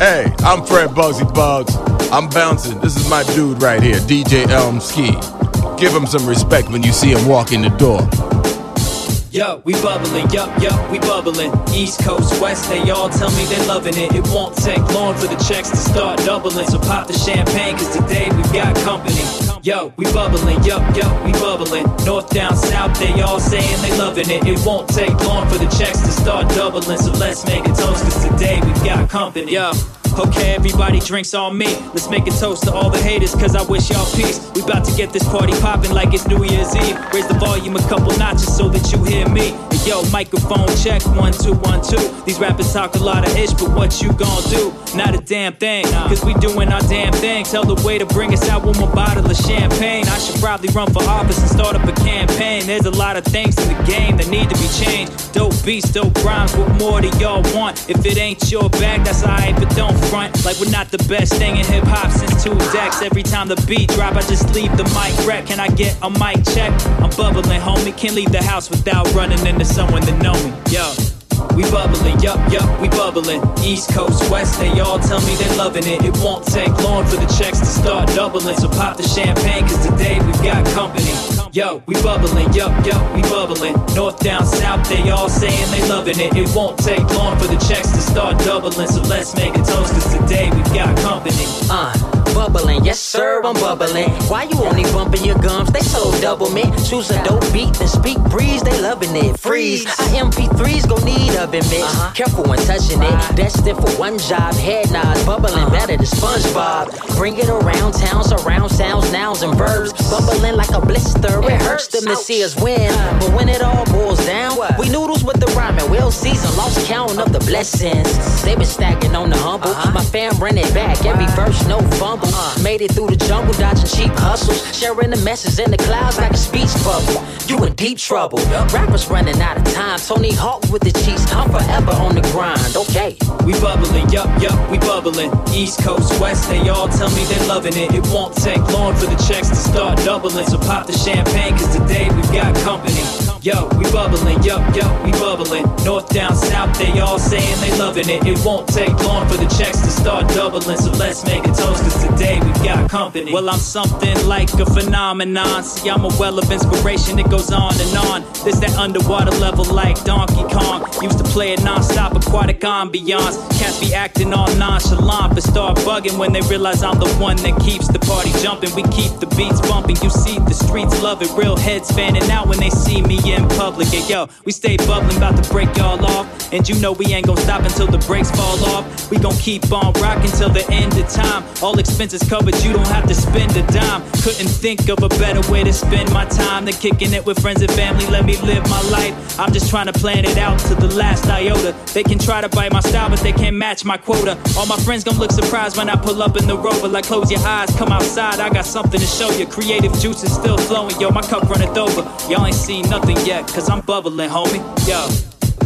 Hey, I'm Fred Bugsy Bugs. I'm bouncing. This is my dude right here, DJ Emskee. Give him some respect when you see him walk in the door. Yo, we bubbling, yup, we bubbling. East Coast, West, they all tell me they're loving it. It won't take long for the checks to start doubling. So pop the champagne, cause today we've got company. Yo, we bubbling, yup, we bubbling. North, down, south, they all saying they loving it. It won't take long for the checks to start doubling. So let's make a toast, cause today we've got company. Yo. Okay, everybody drinks on me. Let's make a toast to all the haters, cause I wish y'all peace. We about to get this party poppin' like it's New Year's Eve. Raise the volume a couple notches so that you hear me. And yo, microphone check, 1, 2, 1, 2. These rappers talk a lot of ish, but what you gon' do? Not a damn thing, cause we doing our damn thing. Tell the waiter bring us out 1 more bottle of champagne. I should probably run for office and start up a campaign. There's a lot of things in the game that need to be changed. Dope beats, dope rhymes, what more do y'all want? If it ain't your bag, that's alright, but don't front, like we're not the best thing in hip-hop since 2 decks. Every time the beat drop, I just leave the mic wreck. Can I get a mic check? I'm bubbling, homie. Can't leave the house without running into someone that know me. Yo, we bubbling, yup, we bubbling. East Coast, West, they all tell me they're loving it. It won't take long for the checks to start doubling. So pop the champagne, cause today we've got company. Yo, we bubbling, yup, we bubbling. North, down, south, they all saying they loving it. It won't take long for the checks to start doubling. So let's make a toast, cause today we've got company. Bubbling, yes sir, I'm bubbling. Why you only bumping your gums? They so double me. Choose a dope beat and speak breeze, they loving it. Freeze, our MP3s gon' need oven mitts. Careful when touching it, destined for 1 job. Head nods, bubbling better than SpongeBob. Bring it around town, surround sounds, nouns and verbs. Bubbling like a blister, it hurts them to see us win. But when it all boils down, we noodles with the rhyming. We'll season, lost count of the blessings. They been stacking on the humble, my fam ran it back. Every verse, no fumble. Made it through the jungle, dodging cheap hustles. Sharing the message in the clouds like a speech bubble. You in deep trouble. Rappers running out of time. Tony Hawk with the cheeks. I'm forever on the grind. Okay. We bubbling, yup, we bubbling. East Coast, West, they all tell me they're loving it. It won't take long for the checks to start doubling. So pop the champagne, cause today we've got company. Yo, we bubbling, yup, we bubbling. North, down, south, they all saying they loving it. It won't take long for the checks to start doubling. So let's make a toast, cause today we've got company. Well, I'm something like a phenomenon. See, I'm a well of inspiration, it goes on and on. This that underwater level like Donkey Kong. Used to play it non-stop, aquatic ambiance. Cats be acting all nonchalant, but start bugging when they realize I'm the one that keeps the party jumping. We keep the beats bumping, you see the streets love it. Real heads fanning out when they see me in public. And yo, we stay bubbling, about to break y'all off. And you know we ain't gon' stop until the brakes fall off. We gon' keep on rocking till the end of time. All expenses covered, you don't have to spend a dime. Couldn't think of a better way to spend my time than kicking it with friends and family. Let me live my life. I'm just trying to plan it out to the last iota. They can try to bite my style, but they can't match my quota. All my friends gon' look surprised when I pull up in the Rover. Like, close your eyes, come outside, I got something to show you. Creative juice is still flowing, yo, my cup runneth over. Y'all ain't seen nothing yet, cause I'm bubbling, homie, yo.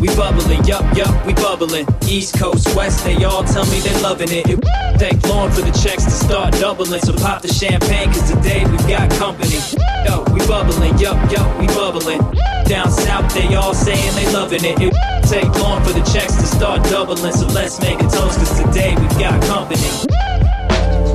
We bubbling, yup, we bubbling. East Coast, West, they all tell me they're loving it. It won't take long for the checks to start doubling. So pop the champagne, cause today we've got company. Yo, we bubbling, yup, we bubbling. Down south, they all saying they loving it. It won't take long for the checks to start doubling. So let's make a toast, cause today we've got company.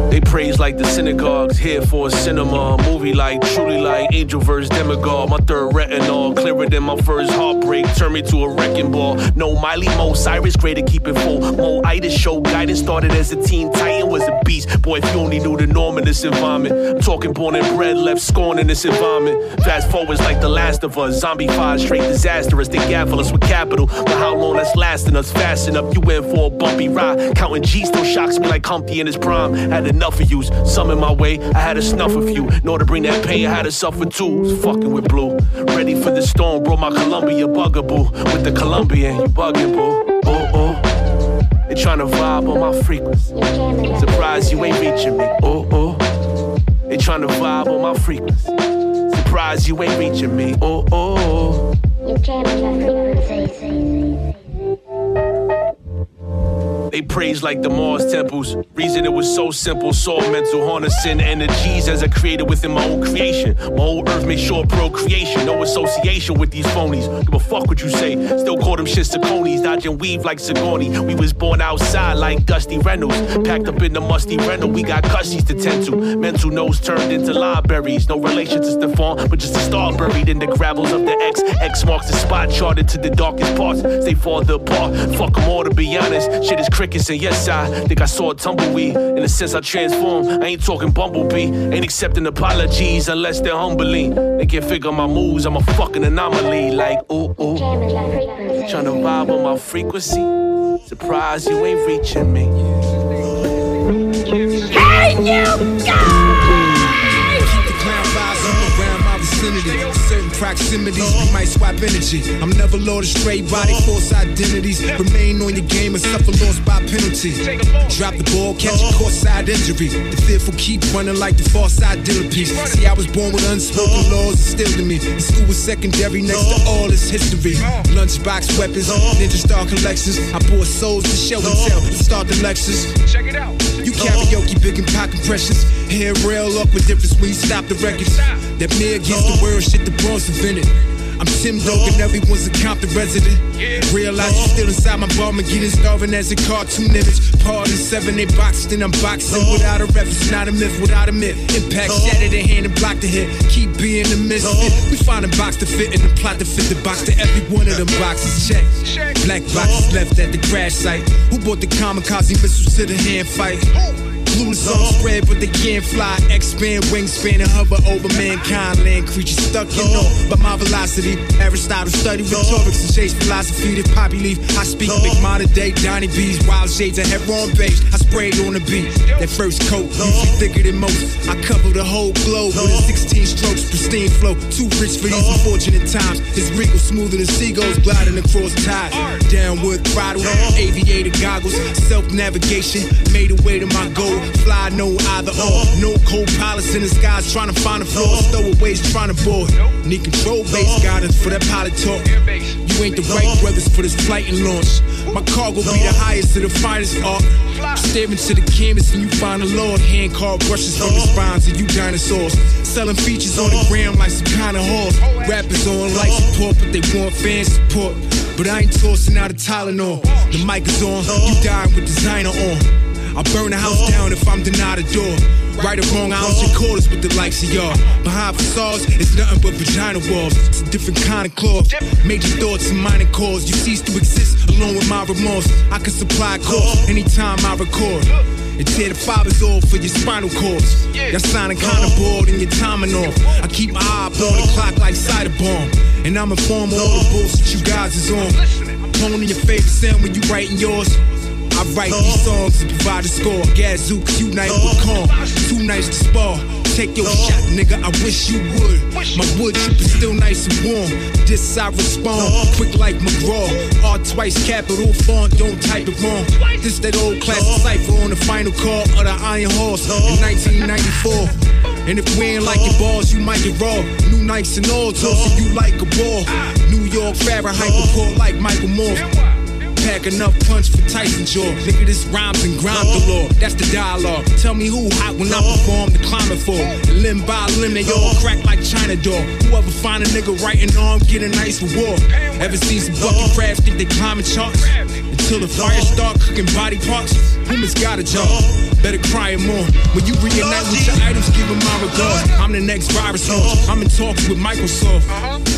They praise like the synagogues, here for a cinema. Movie like, truly like, angel verse demagogue. My third retinol, clearer than my first heartbreak. Turn me to a wrecking ball. No Miley, Mo, Cyrus, greater keep it full. Mo, Ida, show guidance. Started as a teen titan, was a beast. Boy, if you only knew the norm in this environment. I'm talking born and bred, left scorn in this environment. Fast forwards like The Last of Us. Zombie fire, straight disastrous. They gaffle us with capital. But how long that's lasting us? Fasten up, you in for a bumpy ride. Counting G still shocks me like Humpty in his prime. Had enough of yous, some in my way, I had to snuff a few. In order to bring that pain, I had to suffer too. Was fucking with blue. Ready for the storm, bro, my Columbia bugaboo. With the Colombian, you bugging, boo. Oh. They tryna vibe on my frequency. Surprise, you ain't reaching me. Oh. They tryna vibe on my frequency. Surprise, you ain't reaching me. Oh. You can't. They praised like the Mars temples. Reason it was so simple, so mental. Harnessing energies as a creator within my own creation. My whole earth made sure procreation. No association with these phonies. Give a fuck what you say. Still call them shits to conies. Dodge and weave like Sigourney. We was born outside like Dusty Reynolds. Packed up in the musty rental. We got cussies to tend to. Mental notes turned into libraries. No relation to Stefan, but just a star buried in the gravels of the X. X marks the spot charted to the darkest parts. Stay farther apart. Fuck them all to be honest. Shit is crickets and yes, I think I saw a tumbleweed. In a sense I transformed. I ain't talking bumblebee. Ain't accepting apologies unless they're humbling. They can't figure my moves. I'm a fucking anomaly. Like ooh ooh. Trying to vibe on my frequency. Surprise you ain't reaching me. Hey you guys! Certain proximities, we might swap energy. I'm never low to stray body, false identities. Remain on your game and suffer loss by penalty. Drop the ball, catch a courtside injury. The fearful keep running like the false identity. See, I was born with unspoken laws instilled in me. The school was secondary next to all this history. Lunchbox weapons, ninja star collections. I bought souls to show and tell. Let's start the Lexus. Check it out. You karaoke, big and pot compressions. Hair real awkward difference when you stop the records. That mirror against the world shit the Bronx invented. I'm Tim Logan, everyone's a Compton resident. Realize you're still inside my bar, McGee's starving as a cartoon image. Pardon seven, they boxed and I'm boxing. Without a rep, it's not a myth, without a myth. Impact shattered in hand and blocked the hit. Keep being the misfit. We find a box to fit and a plot to fit the box to every one of them boxes. Check. Black boxes left at the crash site. Who bought the kamikaze missiles to the hand fight? Clues on spread, but they can't fly. Expand, wingspan, and hover over mankind. Land creatures stuck in awe by my velocity. Aristotle studied rhetorics and chase philosophy to poppy leaf. I speak big modern day Donnie B's. Wild shades, I have on page. I sprayed on the beat. That first coat, usually thicker than most. I cover the whole globe with a 16 strokes, pristine flow. Too rich for these unfortunate times. This regal smoother than seagulls gliding across tide. Downward throttle, aviator goggles. Self-navigation made a way to my goal. Fly, no either or. No co-pilots in the skies trying to find a floor. Stowaways trying to board. Need control base guidance for that pilot talk. You ain't the right brothers for this flight and launch. My cargo be the highest of the finest art. Staring to the canvas and you find a Lord. Hand carved brushes from the spines of you dinosaurs. Selling features on the gram like some kind of horse. Rappers on life support, but they want fan support. But I ain't tossing out a Tylenol. The mic is on, you dying with designer on. I'll burn the house down if I'm denied a door. Right or wrong, I don't see quarters with the likes of y'all. Behind facades, it's nothing but vagina walls. It's a different kind of cloth. Major thoughts and minor cause. You cease to exist along with my remorse. I can supply a cause anytime I record. And tear the fibers off for your spinal cords. Y'all signing kind of bored and your timing off. I keep my eye on the clock like cider bomb. And I'm informed all the bullshit you guys is on. I'm cloning your favorite sound when you writing yours. I write these songs to provide a score. Gadzooks unite with calm. Too nice to spar. Take your shot, nigga, I wish you would. My wood chip is still nice and warm. This I respond, quick like McGraw. R twice capital font, don't type it wrong. This that old classic cipher on the final call of the Iron Horse in 1994. And if we ain't like your balls, you might get raw. New nights and all, tossing you like a ball. New York Fahrenheit report like Michael Moore. Pack enough punch for Tyson jaw. Nigga, this rhymes and grind galore. That's the dialogue. Tell me who hot when I perform the climate for. Limb by limb, they all crack like China door. Whoever find a nigga right in arm, get a nice reward. Ever seen some bucket crabs think they climbing charts? Until the fire start cooking body parts. Humans got a job. Better cry it more. When you reunite with your items, give them my regard. I'm the next virus launch. I'm in talks with Microsoft.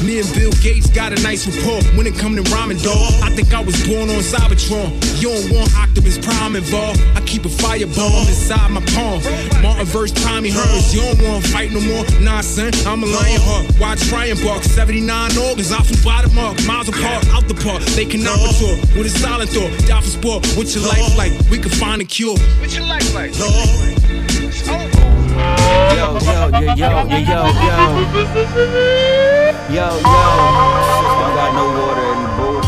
Me and Bill Gates got a nice rapport. When it come to rhyming, dog, I think I was born on Cybertron. You don't want Optimus Prime involved. I keep a firebomb inside my palm. Martin verse Tommy Hearns. You don't want to fight no more. Nah, son, I'm a Lionheart. Why try and bark? 79 organs off from by the mark. Miles apart, out the park. They cannot retort with a silent thought. Die for sport. What's your life like? We can find a cure. What's your life like? Yo, yo, yo, yo, yo, yo, yo. Yo, yo. I got no water in the bowl.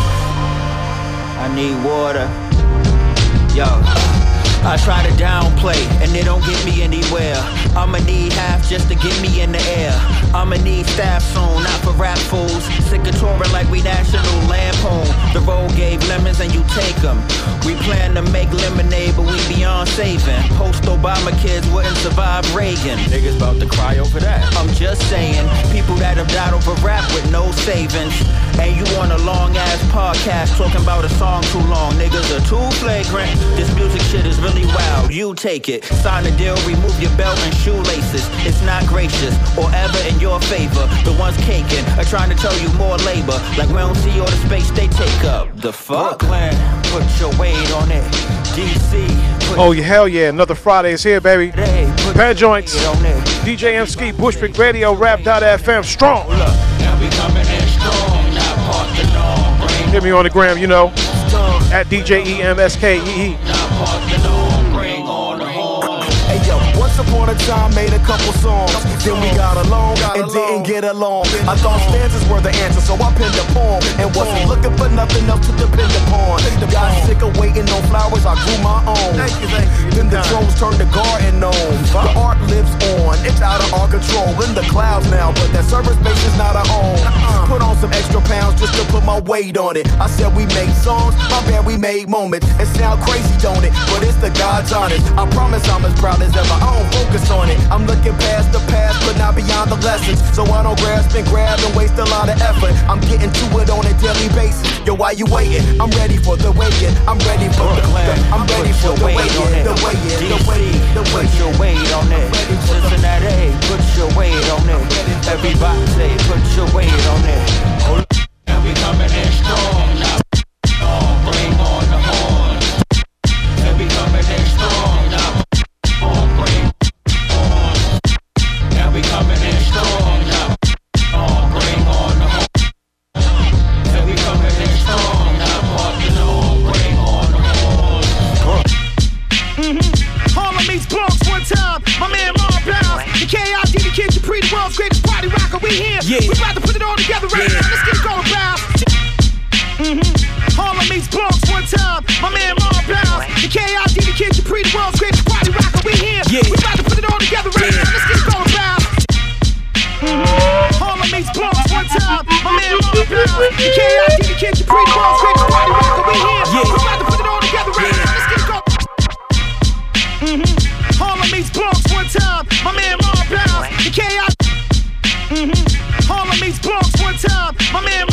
I need water. Yo, I try to downplay and it don't get me anywhere. I'ma need half just to get me in the air. I'ma need staff soon, not for rap fools. Sick of touring like we National Lampoon. The road gave lemons and you take them. We plan to make lemons saving. Post-Obama kids wouldn't survive Reagan. Niggas about to cry over that. I'm just saying, people that have died over rap with no savings. And you on a long-ass podcast talking about a song too long. Niggas are too flagrant. This music shit is really wild. You take it. Sign a deal, remove your belt and shoelaces. It's not gracious or ever in your favor. The ones caking are trying to tell you more labor. Like we don't see all the space they take up. The fuck? Brooklyn, put your weight on it. DC. Oh, hell yeah. Another Friday is here, baby. Pair joints. DJ Emskee, Bushwick Radio, Wrap.FM. Strong. Hit me on the gram, you know. At DJ Emskee. Once upon a time, made a couple songs. Then we got along and didn't get along. I thought stanzas were the answer, so I penned a poem. And wasn't looking for nothing else to depend upon. Got sick of waiting on flowers, I grew my own. Then the trolls turned the garden on. The art lives on, it's out of our control. In the clouds now, but that service base is not our own. Put on some extra pounds just to put my weight on it. I said we made songs, my bad we made moments. It sound crazy, don't it? But it's the God's honest. I promise I'm as proud as ever. I don't focus on it. I'm looking past the past, but not beyond the lessons. So I don't grasp and grab and waste a lot of effort. I'm getting to it on a daily basis. Yo, why you waiting? I'm ready for the waiting. I'm ready for the waiting. Put your weight on it. Cincinnati, put your weight on it. Everybody, put your weight on it. And we coming in strong now. Bring on the horn. And we coming in strong now. Yeah. We about to put it all together right now. Let's get going, pal. Harlem meets Bronx one time. My man Marv Bounds, the KID, the Kid Capri, the world's greatest party rocker. We here. Yeah. We about to put it all together right now. Let's get going, pal. Harlem meets Bronx one time. My man Marv Bounds, the KID, the Kid Capri, the world's greatest party rocker. We here. Yeah. We about to put it all together right now. Let's get going. Harlem meets Bronx one time. My man Marv Bounds, the KID. Harlem meets Bronx one time. My man,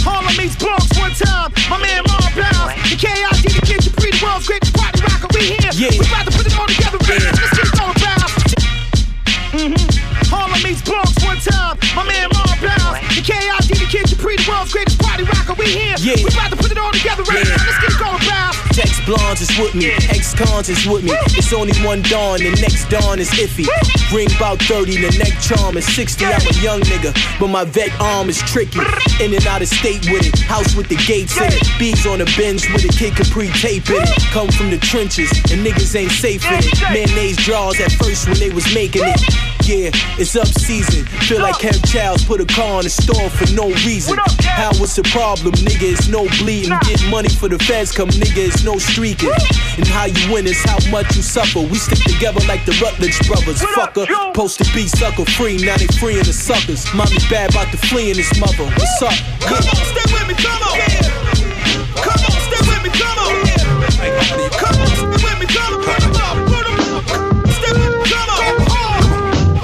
Harlem meets Bronx one time. My man, Marv Bounds. The KID, the Kid Capri, the world's greatest party rocker. We here. Yeah. We about to put it all together right now. Let's get going, pal. Harlem meets Bronx one time. My man, Marv Bounds. The KID, the Kid Capri, the world's greatest party rocker. We here. Yeah. We about to put it all together right now. Let's get going, pal. Ex blondes is with me, ex cons is with me. It's only one dawn, the next dawn is iffy. Ring about 30, the neck charm is 60. I'm a young nigga, but my vet arm is tricky. In and out of state with it, house with the gates in it. Bees on a bench with a Kid Capri tape in it. Come from the trenches, and niggas ain't safe in it. Mayonnaise jars at first when they was making it. Yeah, it's up season. Feel like Camp Childs put a car in the store for no reason. How was the problem, nigga? It's no bleeding. Get money for the feds, come nigga, it's no streaking. And how you win is how much you suffer. We stick together like the Rutledge brothers. Fucker, supposed to be sucker free, now they freeing the suckers. Mommy bad about to flee in his mother. What's up? Come on, stay with me, come on. Come on, stay with me, come on. Come on, stay with me, come on. Stay with me, come on.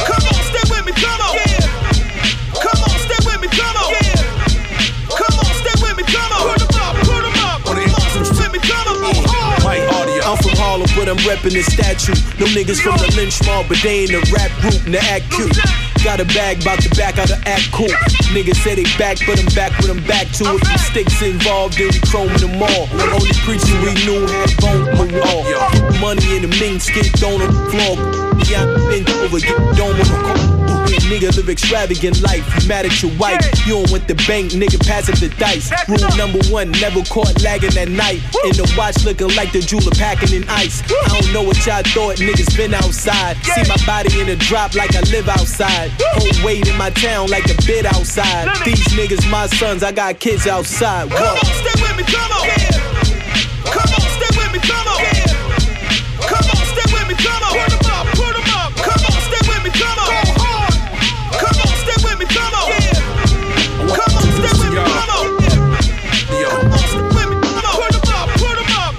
Come on, stay with me, come on. Come on, stay with me, come on. Come on, stay with me, come on. I'm from Harlem, but I'm reppin' the statue. Them niggas from the lynch mob, but they in the rap group and the act cute. Got a bag bout to back out of act cool. Niggas say they back, but I'm back what I'm back to. If the sticks involved, then we chromin' them all. The only preacher we knew had bone on all. Money in the mean skin, don't on the floor. Yeah, I been over, get don't wanna call. Nigga live extravagant life, you mad at your wife. You don't want the bank, nigga pass up the dice. Rule number one, never caught lagging at night. In the watch looking like the jeweler packing in ice. I don't know what y'all thought, niggas been outside. See my body in a drop like I live outside. Whole weight in my town like a bit outside. These niggas my sons, I got kids outside. Come on, stay with me, come on. Come on, stay with me, come on. Come on, stay with me, come on. Put them up, come on, stay with me, come on. Come on, step with me, come on. Come on, step with me, come on. Put 'em up, put 'em up.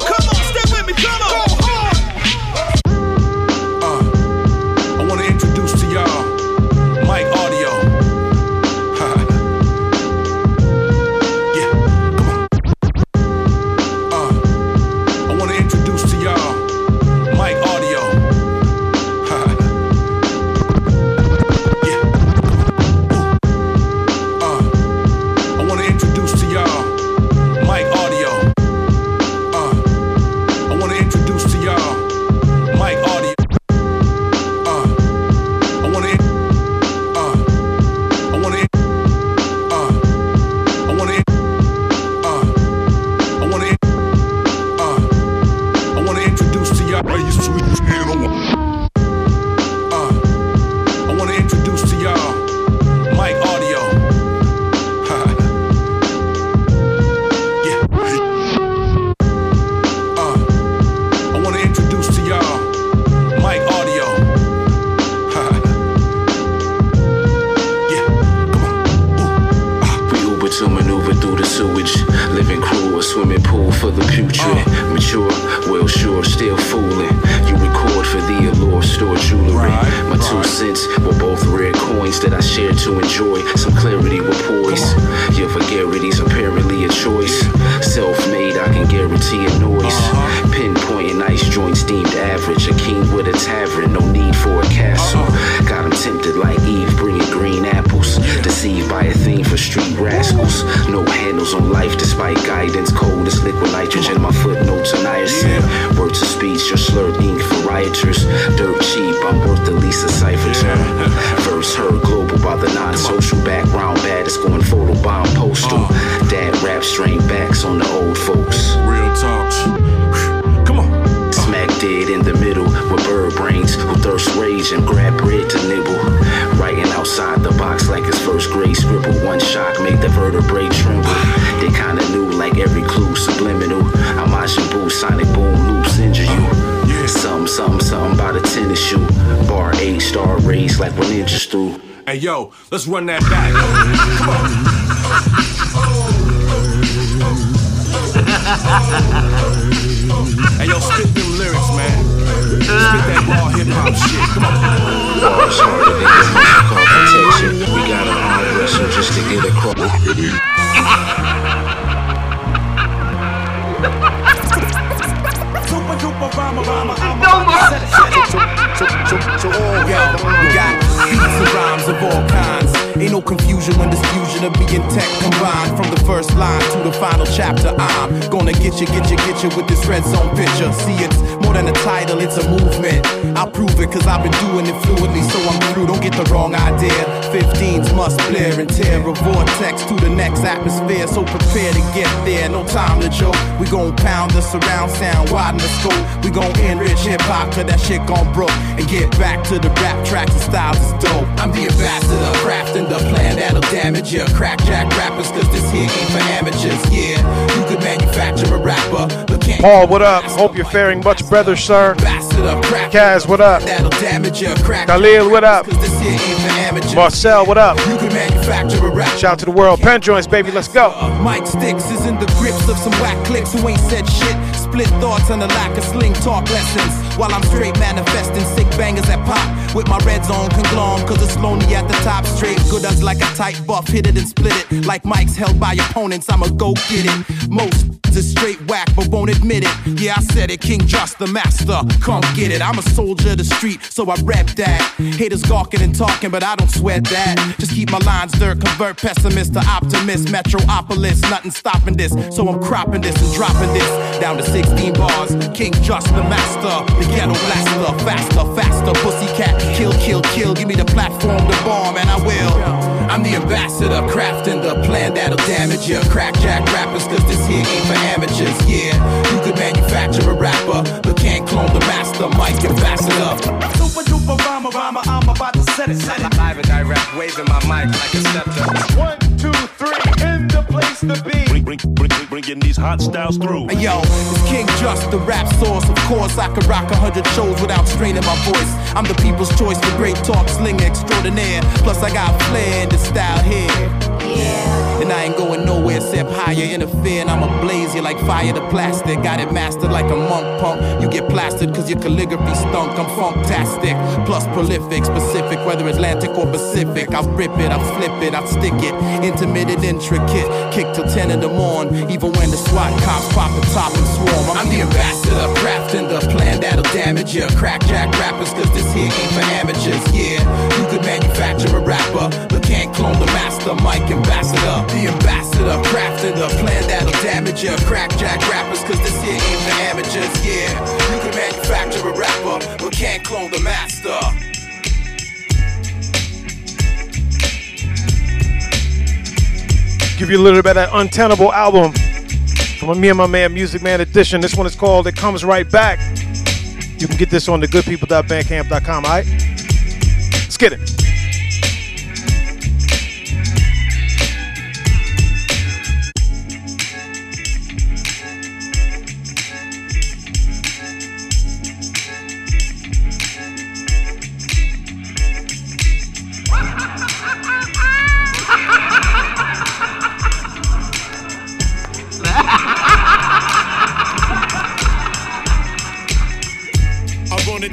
forward to maneuver through the sewage. Living crew, a swimming pool for the putrid. Mature, well sure, still fooling. You record for the allure, store jewelry. My 2 cents were both rare coins that I shared to enjoy. Some clarity with poise. Your vulgarity's apparently a choice. Self-made, I can guarantee a noise. Pinpointing ice joints deemed average. A king with a tavern, no need for a castle. Got him tempted like Eve, bringing green apples. Deceived by a theme for street rascals. No handles on life despite guidance. Cold as liquid nitrogen, my footnotes are niacin. Words of speech, your slurred ink for rioters. Dirt cheap, I'm worth at least a cipher term. First heard global by the non-social background. Bad is going photobomb postal. Dad rap strained backs on the old folks. Real talk. Smack dead in the middle with bird brains who thirst rage and grab bread to nibble. Writing outside the box like his first grade scribble. One shock made the vertebrae tremble. They kinda knew like every clue subliminal. I'm watching boo, sonic boom loops injure you. Something about a tennis shoe. Bar 8 star raised like when inches through. Hey yo, let's run that back. Come on. Hey yo, spit them lyrics, man. Spit that raw hip-hop shit, come on. We got an arm wrestle just to get across. We got beats and rhymes of all kinds. Ain't no confusion when this fusion of me and tech combined. From the first line to the final chapter, I'm gonna get you with this red zone picture. See, it's more than a title, it's a movement. I'll prove it, cause I've been doing it fluently, so I'm through, don't get the wrong idea. 15s must blare and tear a vortex to the next atmosphere, so prepare to get there. No time to joke, we gon' pound the surround sound, widen the scope. We gon' enrich hip-hop, cause that shit gon' broke. And get back to the rap tracks and styles is dope. I'm the ambassador, crafting the plan that'll damage ya. Crackjack rappers, cause this here ain't for amateurs. Yeah, you could manufacture a rapper, but can't. Paul, what up? Hope you're faring much better, sir. Kaz, what up? That'll damage ya. Khalil, what up? Marcel, what up? You can manufacture a rap. Shout out to the world. Pen joints, baby, let's go. Mike Sticks is in the grips of some whack clicks who ain't said shit. Split thoughts and a lack of sling talk lessons. While I'm straight manifesting sick bangers that pop. With my red zone conglom, cause it's lonely at the top. Straight good as like a tight buff, hit it and split it. Like mics held by opponents, I'ma go get it. Most is straight whack, but won't admit it. Yeah, I said it, King Josh the master. Come get it, I'm a soldier of the street, so I rep that. Haters gawking and talking, but I don't sweat that. Just keep my lines dirt, convert pessimist to optimist. Metropolis, nothing stopping this. So I'm cropping this and dropping this down to 16 bars. King Josh the master, the ghetto blaster. Faster, pussycat. Kill, give me the platform, the bomb, and I will. I'm the ambassador, crafting the plan that'll damage ya. Crackjack rappers, cause this here ain't for amateurs, yeah. You could manufacture a rapper, but can't clone the master, Mike Ambassador. Super duper rhymer, I'm about to set it. Live and direct, waving my mic like a scepter. 1, 2, 3, in the place to be. Bringing these hot styles through. And yo, it's King Just, the rap source. Of course, I could rock 100 shows without straining my voice. I'm the people's choice, the great talk slinger extraordinaire. Plus, I got flair in the style here. Yeah. And I ain't going nowhere except higher. Interfere, and I'ma blaze you like fire to plastic. Got it mastered like a monk punk. You get plastered cause your calligraphy stunk. I'm funktastic, plus prolific, specific, whether Atlantic or Pacific. I'll rip it, I'll flip it, I'll stick it. Intermittent, intricate, kick till 10 in the morning. Even when the SWAT cops pop the top and swarm. I'm the ambassador, crafting the plan that'll damage ya. Crackjack rappers, cause this here ain't for amateurs, yeah. You could manufacture a rapper, but can't clone the master, Mike Ambassador. The ambassador, crafting the plan that'll damage ya. Crackjack rappers, cause this here ain't for amateurs, yeah. You could manufacture a rapper, but can't clone the master. Give you a little bit of that Untenable album from me and my man Music Man Edition. This one is called It Comes Right Back. You can get this on thegoodpeople.bandcamp.com, all right? Let's get it.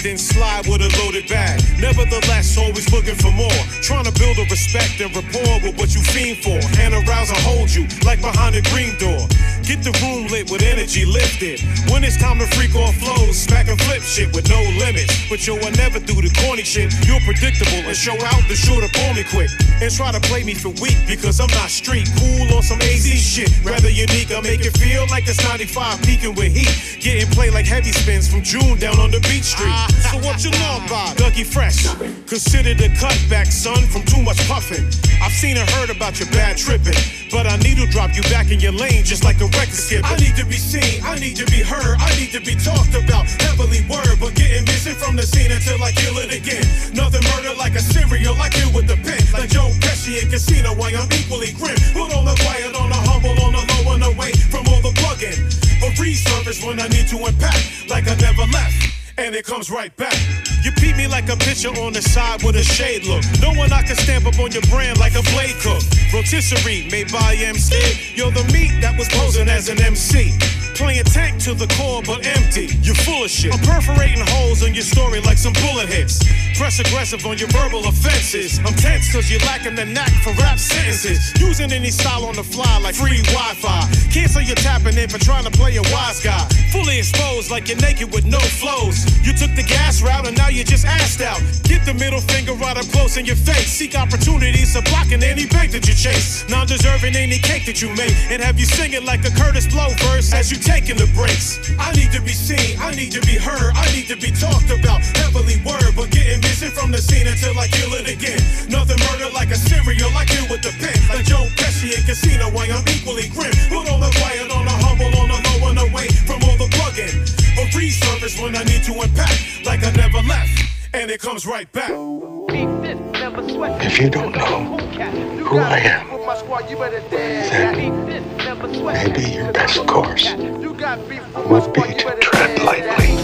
then slide with a loaded bag. Nevertheless, always looking for more. Trying to build a respect and rapport with what you fiend for. And arouse and hold you, like behind a green door. Get the room lit with energy lifted. When it's time to freak off flows, smack and flip shit with no limits. But yo, I never do the corny shit. You're predictable and show out the short up on me quick. And try to play me for weak because I'm not street cool or some AZ shit. Rather unique, I make it feel like it's 95 peaking with heat. Getting played like heavy spins from June down on the Beach Street. So what you know about Dougie Fresh? Considered a cutback, son, from too much puffing. I've seen and heard about your bad tripping, but I need to drop you back in your lane just like a record skipper. I need to be seen, I need to be heard, I need to be talked about, heavily word, but getting missing from the scene until I kill it again. Nothing murder like a serial, I kill with the pen, like Joe Pesci in Casino, why I'm equally grim. Put on the quiet, on the humble, on the low, and away from all the plugging. But resurface when I need to impact, like I never left. And it comes right back. You beat me like a pitcher on the side with a shade look. No one I can stamp up on your brand like a blade cook. Rotisserie made by Emskee. You're the meat that was posing as an MC. Playing tank to the core but empty. You're full of shit. I'm perforating holes in your story like some bullet hits. Press aggressive on your verbal offenses. I'm tense cause you're lacking the knack for rap sentences. Using any style on the fly like free Wi-Fi. Can't say you're tapping in for trying to play a wise guy. Fully exposed like you're naked with no flows. You took the gas route and now you're just assed out. Get the middle finger right up close in your face. Seek opportunities to blocking any bank that you chase. Non-deserving any cake that you make. And have you singing like a Curtis Blow verse as you taking the breaks. I need to be seen, I need to be heard, I need to be talked about, heavily word, but getting missing from the scene until I kill it again. Nothing murder like a serial, I kill with the pen, like Joe Pesci in Casino, why I'm equally grim. Put on the quiet, on the humble, on the low, and away from all the plugging. But resurface when I need to impact, like I never left, and it comes right back. If you don't know who I am, then maybe your best course would be to tread lightly.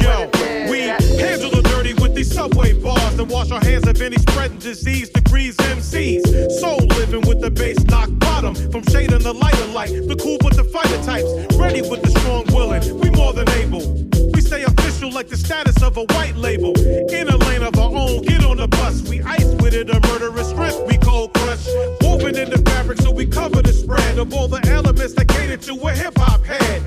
Yo, we handle the dirty with these subway bars and wash our hands of any spreading disease. Degrees MCs, soul living with the bass knock bottom from shade and the lighter light. The cool with the fighter types, ready with the strong willing. We more than able. We stay official like the status of a white label. In a lane of our own, get on the bus. We ice with it, a murderous strength we cold crush. Woven in the fabric so we cover the spread of all the elements that cater to a hip-hop head.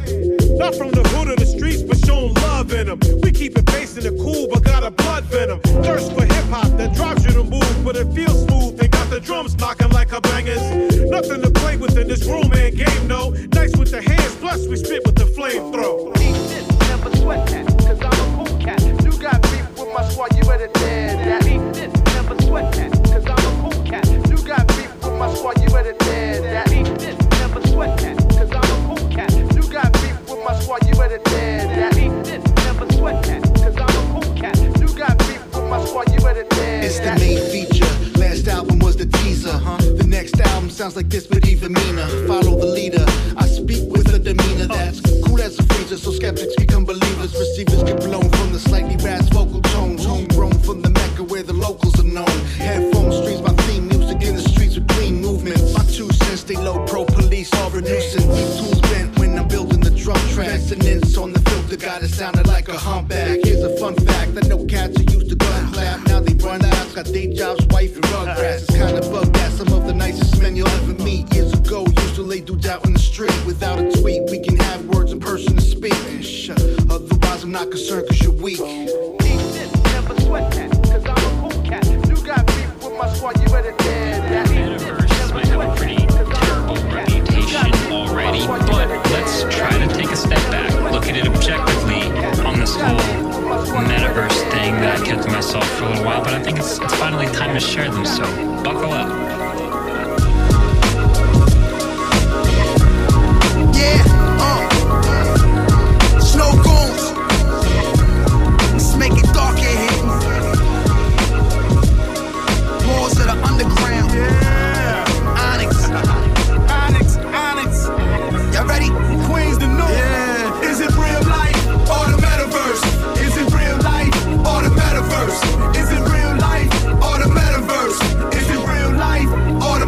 Not from the hood of the streets, but showing love in them. We keep it based in the cool, but got a blood venom. Thirst for hip-hop that drives you to move, but it feels smooth. They got the drums knocking like a bangers. Nothing to play with in this room and game, no. Nice with the hands, plus we spit with the flamethrower. Cause I'm a cool cat. You got beef with my squad, you better dead that. Beat this, never sweat that. Cause I'm a cool cat. You got beef with my squad, you better dead that. Beat this, never sweat that. Cause I'm a cool cat. You got beef with my squad, you better dead that. Beat this, never sweat that. Cause I'm a cool cat. You got beef with my squad, you better dead. It's the main feature. Last album was the teaser, huh? The next album sounds like this, but even meaner. Follow the leader. I speak with a demeanor that's cool as a freezer, so skeptics become believers. Receivers get blown from the slightly brass vocal tones. Homegrown from the Mecca where the locals are known. Headphone streams, my theme music in the streets with clean movements. My 2 cents, they low pro police are reducing. These tools bent when I'm building the drum track. Resonance on the filter got it sounded like a humpback. Here's a fun fact, I know cats are used to gun clap. Now they run out, got day jobs, wife and rugrats. It's kinda bugged out, some of the nicest men you'll ever meet. Years ago, used to lay dudes out in the street. Without a tweet, we can have words in person to speak. Otherwise, I'm not concerned cause you're weak. Eat this, never sweat that, cause I'm a cool cat. You got beef with my squad, you better dead that. Metaverse might have a pretty terrible reputation already, but let's try to take a step back, look at it objectively on this whole metaverse thing that I kept to myself for a little while, but I think it's finally time to share them, so buckle up. Yeah, Snow Goons. Let's make it dark in here. Walls of the underground. Yeah. Onyx. Y'all ready? Queens the new. Yeah. Is it real life or the metaverse? Or the metaverse, is it real life? Or the metaverse, is it real life? Or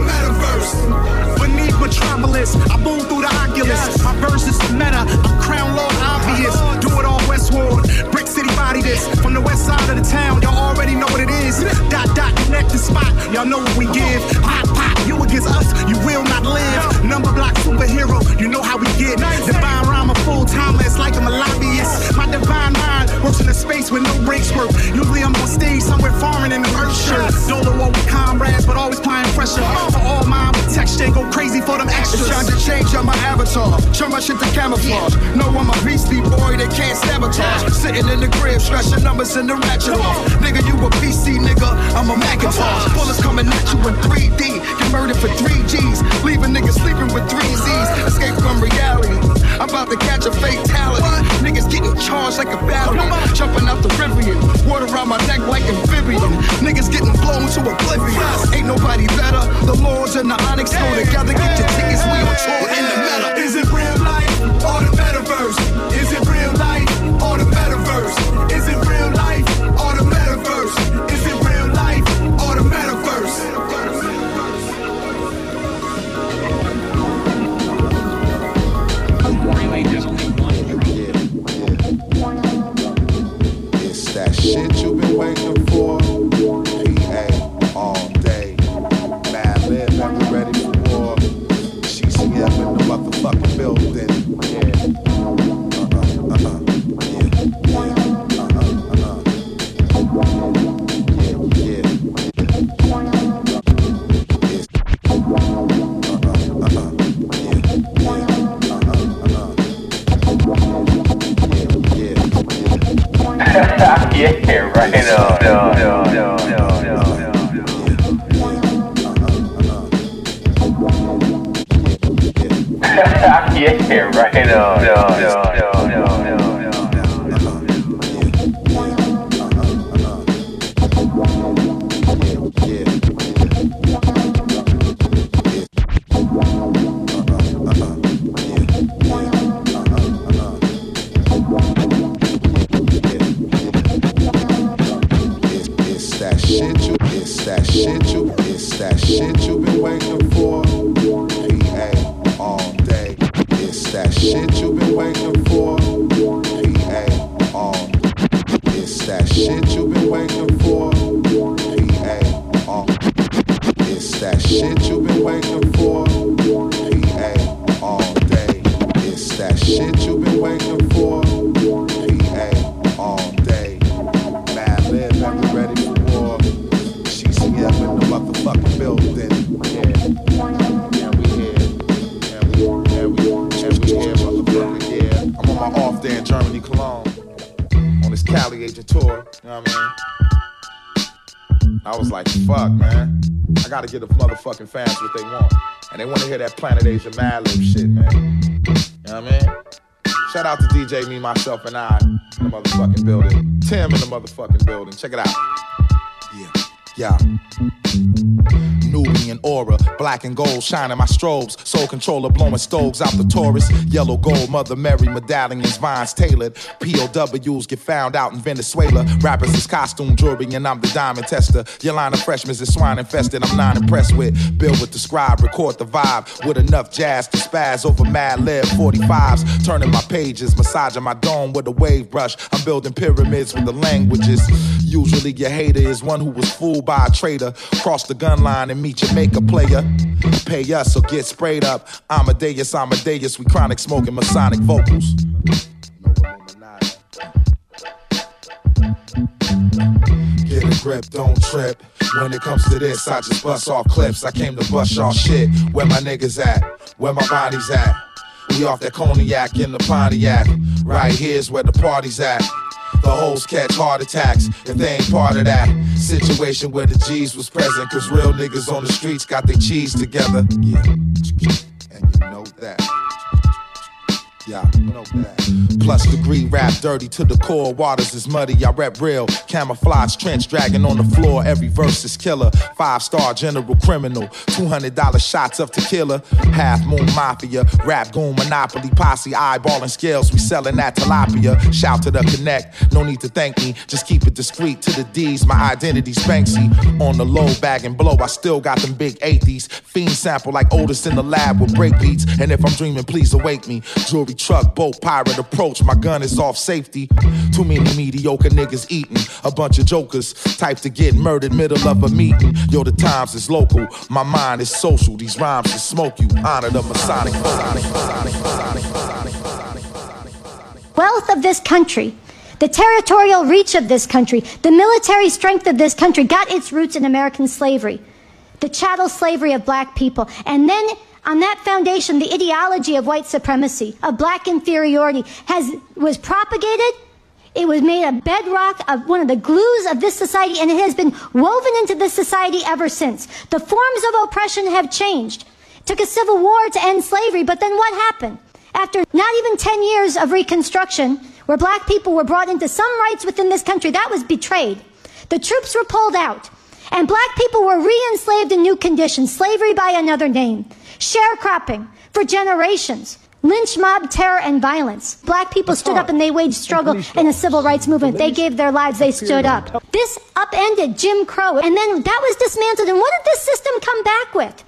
Y'all know what we give. Pop, pop, you against us, you will not live. Number block superhero, you know how we get. Divine rhymer, full-time, it's like I'm a lobbyist. My divine mind works in a space where no breaks work. Usually I'm on stage somewhere foreign in an earth shirt. Don't know what with comrades, but always applying pressure. For all mine with texture, go crazy for them extras. It's time to change on my avatar, turn my shit to camouflage. No, I'm a beastie boy, they can't sabotage. Sitting in the crib, stretching numbers in the ratchet off. Nigga, you a PC, nigga, I'm a Macintosh. Bullets coming at you in 3D, get murdered for 3Gs. Leaving niggas sleeping with 3Zs. Escape from reality, I'm about to catch a fatality. Niggas getting charged like a battery. Jumping out the Rivian, water around my neck like amphibian. Niggas getting blown to oblivion. Ain't nobody better, the Lords and the Onyx go together. Get your tickets, we on tour in the meta. Is it real life or the metaverse? Is it real life or the metaverse? Is it real life or the metaverse? Is it real life or the metaverse? It's that shit you've been waiting for. PA all day. Madlib, and we ready for war. CCF in the motherfucking building. Yeah, right on. Yeah, right on. Give the motherfucking fans what they want. And they want to hear that Planet Asia Madlib shit, man. You know what I mean? Shout out to DJ Me, Myself, and I in the motherfucking building. Tim in the motherfucking building. Check it out. Yeah. Yeah. Nubian aura, black and gold, shining my strobes. Soul controller, blowing stoves out the Taurus. Yellow gold, Mother Mary medallions, vines tailored. POWs get found out in Venezuela. Rappers is costume jewelry, and I'm the diamond tester. Your line of freshmen is swine infested, I'm not impressed with. Build with the scribe, record the vibe. With enough jazz to spaz over Madlib 45s. Turning my pages, massaging my dome with a wave brush. I'm building pyramids with the languages. Usually your hater is one who was fooled by a traitor. Cross the gun line and meet your maker player. Pay us or get sprayed up. Amadeus, Amadeus, we chronic smoking Masonic vocals. Get a grip, don't trip. When it comes to this, I just bust off clips. I came to bust y'all shit. Where my niggas at? Where my bodies at? We off that cognac in the Pontiac. Right here's where the party's at. The hoes catch heart attacks if they ain't part of that situation where the G's was present. Cause real niggas on the streets got their cheese together. Yeah, and you know that. Yeah, you know that. Plus degree rap, dirty to the core. Waters is muddy, I rep real. Camouflage trench, dragging on the floor. Every verse is killer. 5-star general criminal. $200 shots of tequila. Half Moon Mafia. Rap goon, monopoly posse. Eyeballing scales, we selling that tilapia. Shout to the connect, no need to thank me. Just keep it discreet to the D's. My identity's Banksy. On the low, bag and blow. I still got them big 80s. Fiend sample like Otis in the lab with break beats. And if I'm dreaming, please awake me. Jewelry truck, boat pirate, approach. approach, my gun is off safety. Too many mediocre niggas eating, a bunch of jokers, type to get murdered middle of a meeting. Yo, the times is local, my mind is social, these rhymes should smoke you. Honor the Masonic, wealth of this country, the territorial reach of this country, the military strength of this country got its roots in American slavery, the chattel slavery of black people. And then on that foundation, the ideology of white supremacy, of black inferiority was propagated. It was made a bedrock of one of the glues of this society, and it has been woven into this society ever since. The forms of oppression have changed. It took a civil war to end slavery, but then what happened? After not even 10 years of Reconstruction, where black people were brought into some rights within this country, that was betrayed. The troops were pulled out, and black people were re-enslaved in new conditions, slavery by another name, sharecropping for generations, lynch mob terror and violence. Black people stood up and they waged struggle in a civil rights movement. They gave their lives, they stood up. This upended Jim Crow, and then that was dismantled. And what did this system come back with?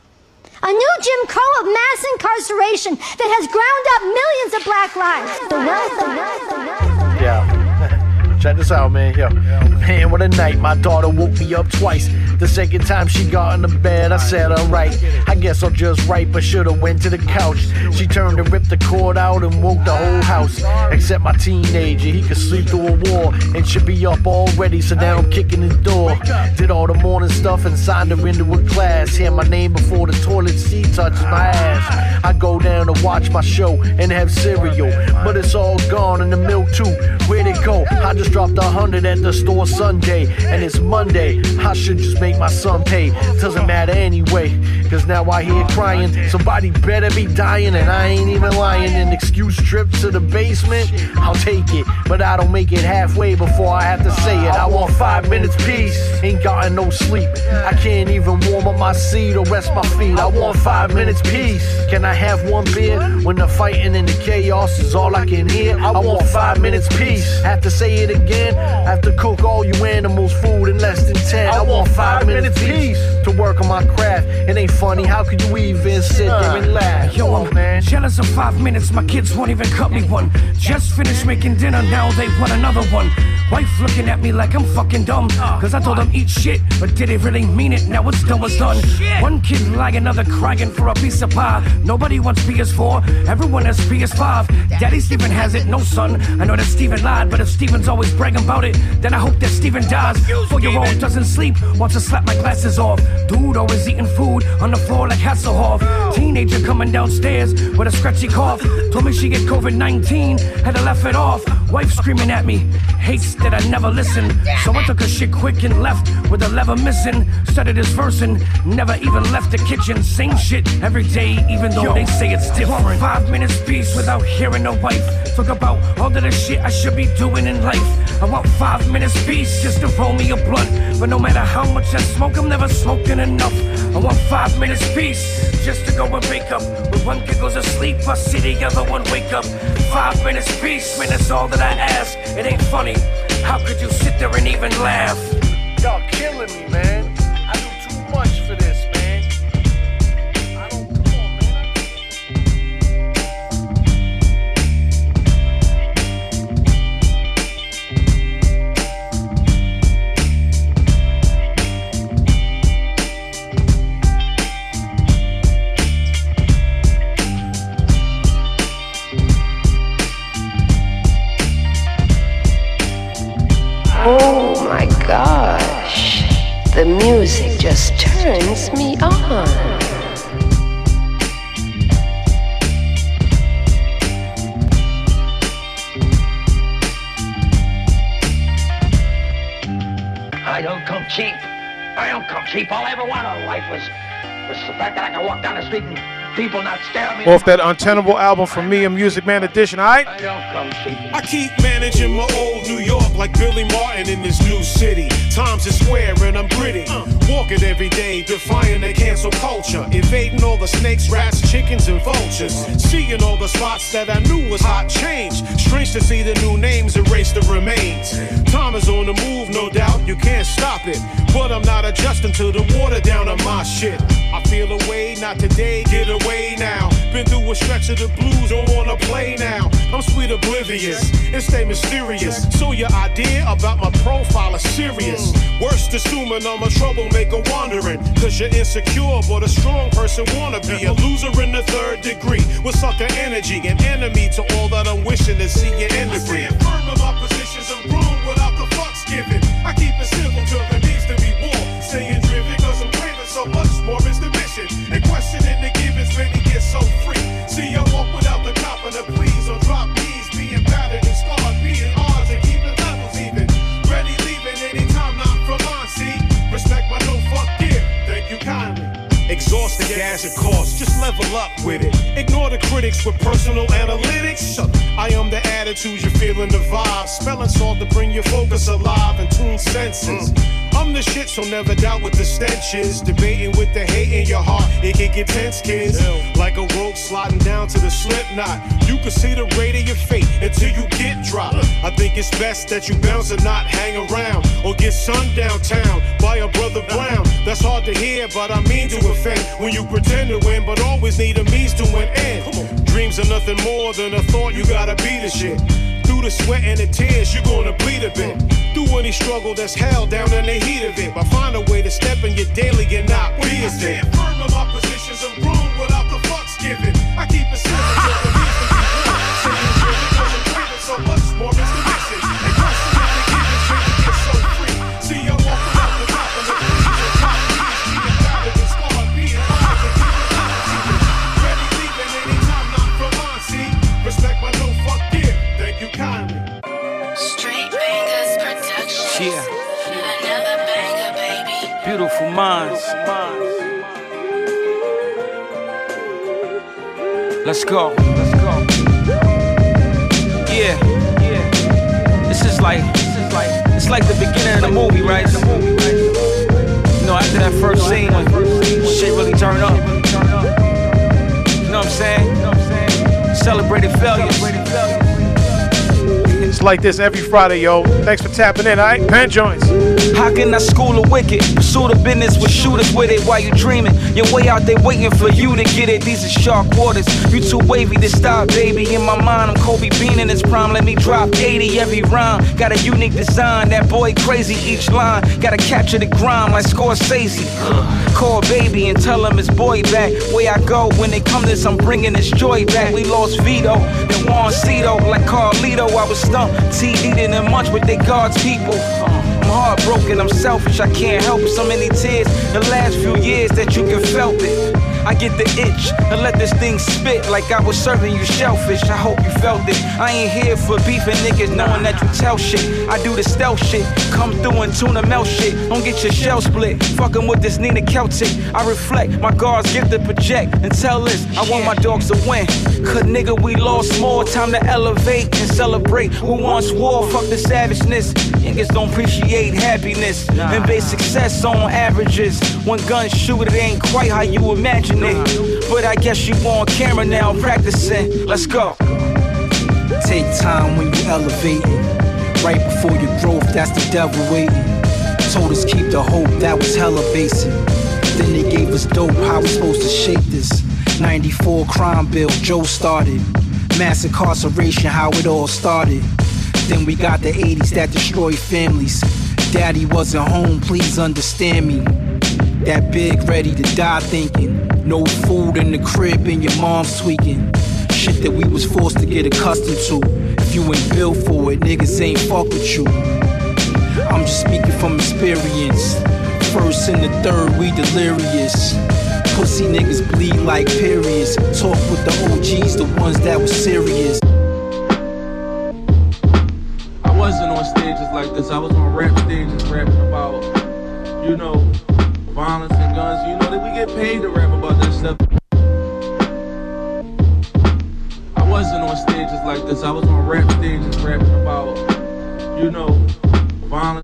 A new Jim Crow of mass incarceration that has ground up millions of black lives. The wealth, the wealth, the wealth. Yeah, check this out, man. Yo, man, what a night. My daughter woke me up twice. The second time she got into bed, I said, alright, I guess I'll just write, but should've went to the couch. She turned and ripped the cord out and woke the whole house, except my teenager. He could sleep through a war and should be up already, so now I'm kicking his door. Did all the morning stuff and signed her into a class. Hear my name before the toilet seat touches my ass. I go down to watch my show and have cereal, but it's all gone and the milk too. Where'd it go? I just dropped 100 at the store Sunday, and it's Monday. I should just make my son pay. Doesn't matter anyway, cause now I hear crying. Somebody better be dying, and I ain't even lying. An excuse trip to the basement, I'll take it, but I don't make it halfway before I have to say it. I want 5 minutes peace, ain't gotten no sleep. I can't even warm up my seat or rest my feet. I want 5 minutes peace. Can I have one beer? When the fighting and the chaos is all I can hear, I want 5 minutes peace. Have to say it again, I have to cook all you animals food in less than 10. I want 5 minutes peace to work on my craft. It ain't funny, how could you even sit there and laugh? Yo, I'm jealous of 5 minutes, my kids won't even cut me one. Just finished making dinner, now they want another one. Wife looking at me like I'm fucking dumb, cause I told them eat shit, but did it really mean it? Now what's done was done. One kid lying, another crying for a piece of pie. Nobody wants PS4, everyone has PS5. Daddy Steven has it, no son. I know that Steven lied, but if Steven's always bragging about it, then I hope that Steven dies. 4-year-old doesn't sleep, wants to slap my glasses off. Dude always eating food on the floor like Hasselhoff. Teenager coming downstairs with a scratchy cough. Told me she get COVID-19, had to laugh it off. Wife screaming at me, hates that I never listened. So I took her shit quick and left with a lever missing. Started this verse and never even left the kitchen. Same shit every day, even though they say it's different. 5 minutes peace without hearing the wife talk about all of the shit I should be doing in life. I want 5 minutes peace just to roll me a blunt, but no matter how much I smoke, I'm never smoking enough. I want 5 minutes peace just to go and wake up. When one kid goes to sleep, I see the other one wake up. 5 minutes peace, man, that's all that I ask. It ain't funny, how could you sit there and even laugh? Y'all killing me, man. I do too much for this, man. I don't, come on, man. Oh my gosh, the music just turns me on. I don't come cheap. I don't come cheap. All I ever wanted out of life was the fact that I can walk down the street and people not stare at me. Off that Untenable album from me, a Music Man edition, all right? I don't come cheap. I keep managing my old New York like Billy Martin in this new city. Times is square and I'm gritty. Walking every day, defying the cancel culture. Invading all the snakes, rats, chickens, and vultures. Seeing all the spots that I knew was hot change. Strange to see the new names erase the remains. Time is on the move, no doubt, you can't stop it. But I'm not adjusting to the water down on my shit. I feel a way, not today, get away now. Been through a a stretch of the blues, don't wanna play now. I'm sweet oblivious and stay mysterious. So your idea about my profile is serious. Worst assuming I'm a troublemaker wandering, cause you're insecure, but a strong person wanna be. A loser in the third degree with sucker energy, an enemy to all that I'm wishing to see you in the green. I stand firm in my positions, I'm wrong without the fucks given. I keep it simple till there needs to be war. Staying driven cause I'm craving so much more is the mission. And questioning the givens made me get so free. See, I walk without the cop and the please or drop knees. Being battered and scarred, being odds and keeping levels even. Ready leaving anytime not from on, see? Respect my no fuck gear, thank you kindly. Exhaust the gas and cost, just level up with it. Ignore the critics with personal analytics. I am the attitude, you're feeling the vibe. Spelling salt to bring your focus alive and tune senses. I'm the shit, so never doubt what the stench is. Debating with the hate in your heart, it can get tense, kids. Like a rope sliding down to the slip knot. You can see the rate of your fate until you get dropped. I think it's best that you bounce and not hang around or get sunned downtown by a brother Brown. That's hard to hear, but I mean to offend when you pretend to win, but always need a means to an end. Dreams are nothing more than a thought, you gotta be the shit. Through the sweat and the tears, you're gonna bleed a bit. Through any struggle that's held down in the heat of it, but find a way to step in your daily and not be a dick. I stand firm in my positions, I'm wrong without the fucks given. I keep it simple, so the reason be wrong. Saying driven, cause I'm craving so much more is the mission. And questioning the giving, trying to get so free. See, I walk without the top and the breeze on top. Being battered and scarred, being hard and keeping levels. Ready leaving anytime, not from on, see? Respect my no fuck gear, thank you kindly. Straight Bangers Productions. Yeah. Another banger, baby. Beautiful minds. Let's go. Let's go. Yeah. Yeah. This is like the beginning of the movie, right? You know, after that first scene, when shit really turned up. You know what I'm saying? Celebrated failures. It's like this every Friday, yo. Thanks for tapping in, alright? Pan joints. How can I school a wicked? Pursue the business with shooters with it while you dreaming. Your way out there waiting for you to get it. These are sharp waters. You too wavy to stop, baby. In my mind, I'm Kobe Bean in his prime. Let me drop 80 every rhyme. Got a unique design. That boy crazy each line. Gotta capture the grind like Scorsese. Call baby and tell him his boy back. Way I go when they come this, I'm bringing this joy back. We lost Vito, then Juancito. Like Carlito, I was stumped. TD didn't munch with they guards people. I'm heartbroken, I'm selfish, I can't help it. So many tears the last few years that you can felt it. I get the itch and let this thing spit like I was serving you shellfish. I hope you felt it. I ain't here for beefing niggas knowing that you tell shit. I do the stealth shit. Come through and tuna melt shit. Don't get your shell split. Fucking with this Nina Celtic. I reflect. My guards get to project and tell this. I want my dogs to win. Cause nigga, we lost more. Time to elevate and celebrate. Who wants war? Fuck the savageness. Niggas don't appreciate happiness and base success on averages. One gun shoot, it ain't quite how you imagine. But I guess you on camera now practicing. Let's go. Take time when you elevating. Right before your growth, that's the devil waiting. Told us keep the hope, that was hella basic. Then they gave us dope, how we supposed to shape this? 94 crime bill, Joe started. Mass incarceration, how it all started. Then we got the 80s that destroyed families. Daddy wasn't home, please understand me. That big ready to die thinking. No food in the crib and your mom's tweaking. Shit that we was forced to get accustomed to. If you ain't built for it, niggas ain't fuck with you. I'm just speaking from experience. First and the third, we delirious. Pussy niggas bleed like periods. Talk with the OGs, the ones that was serious. I wasn't on stages like this. I was on rap stages rapping about, you know, violence and guns. You know that we get paid to rap about that stuff. I wasn't on stages like this. I was on rap stages rapping about, you know, violence.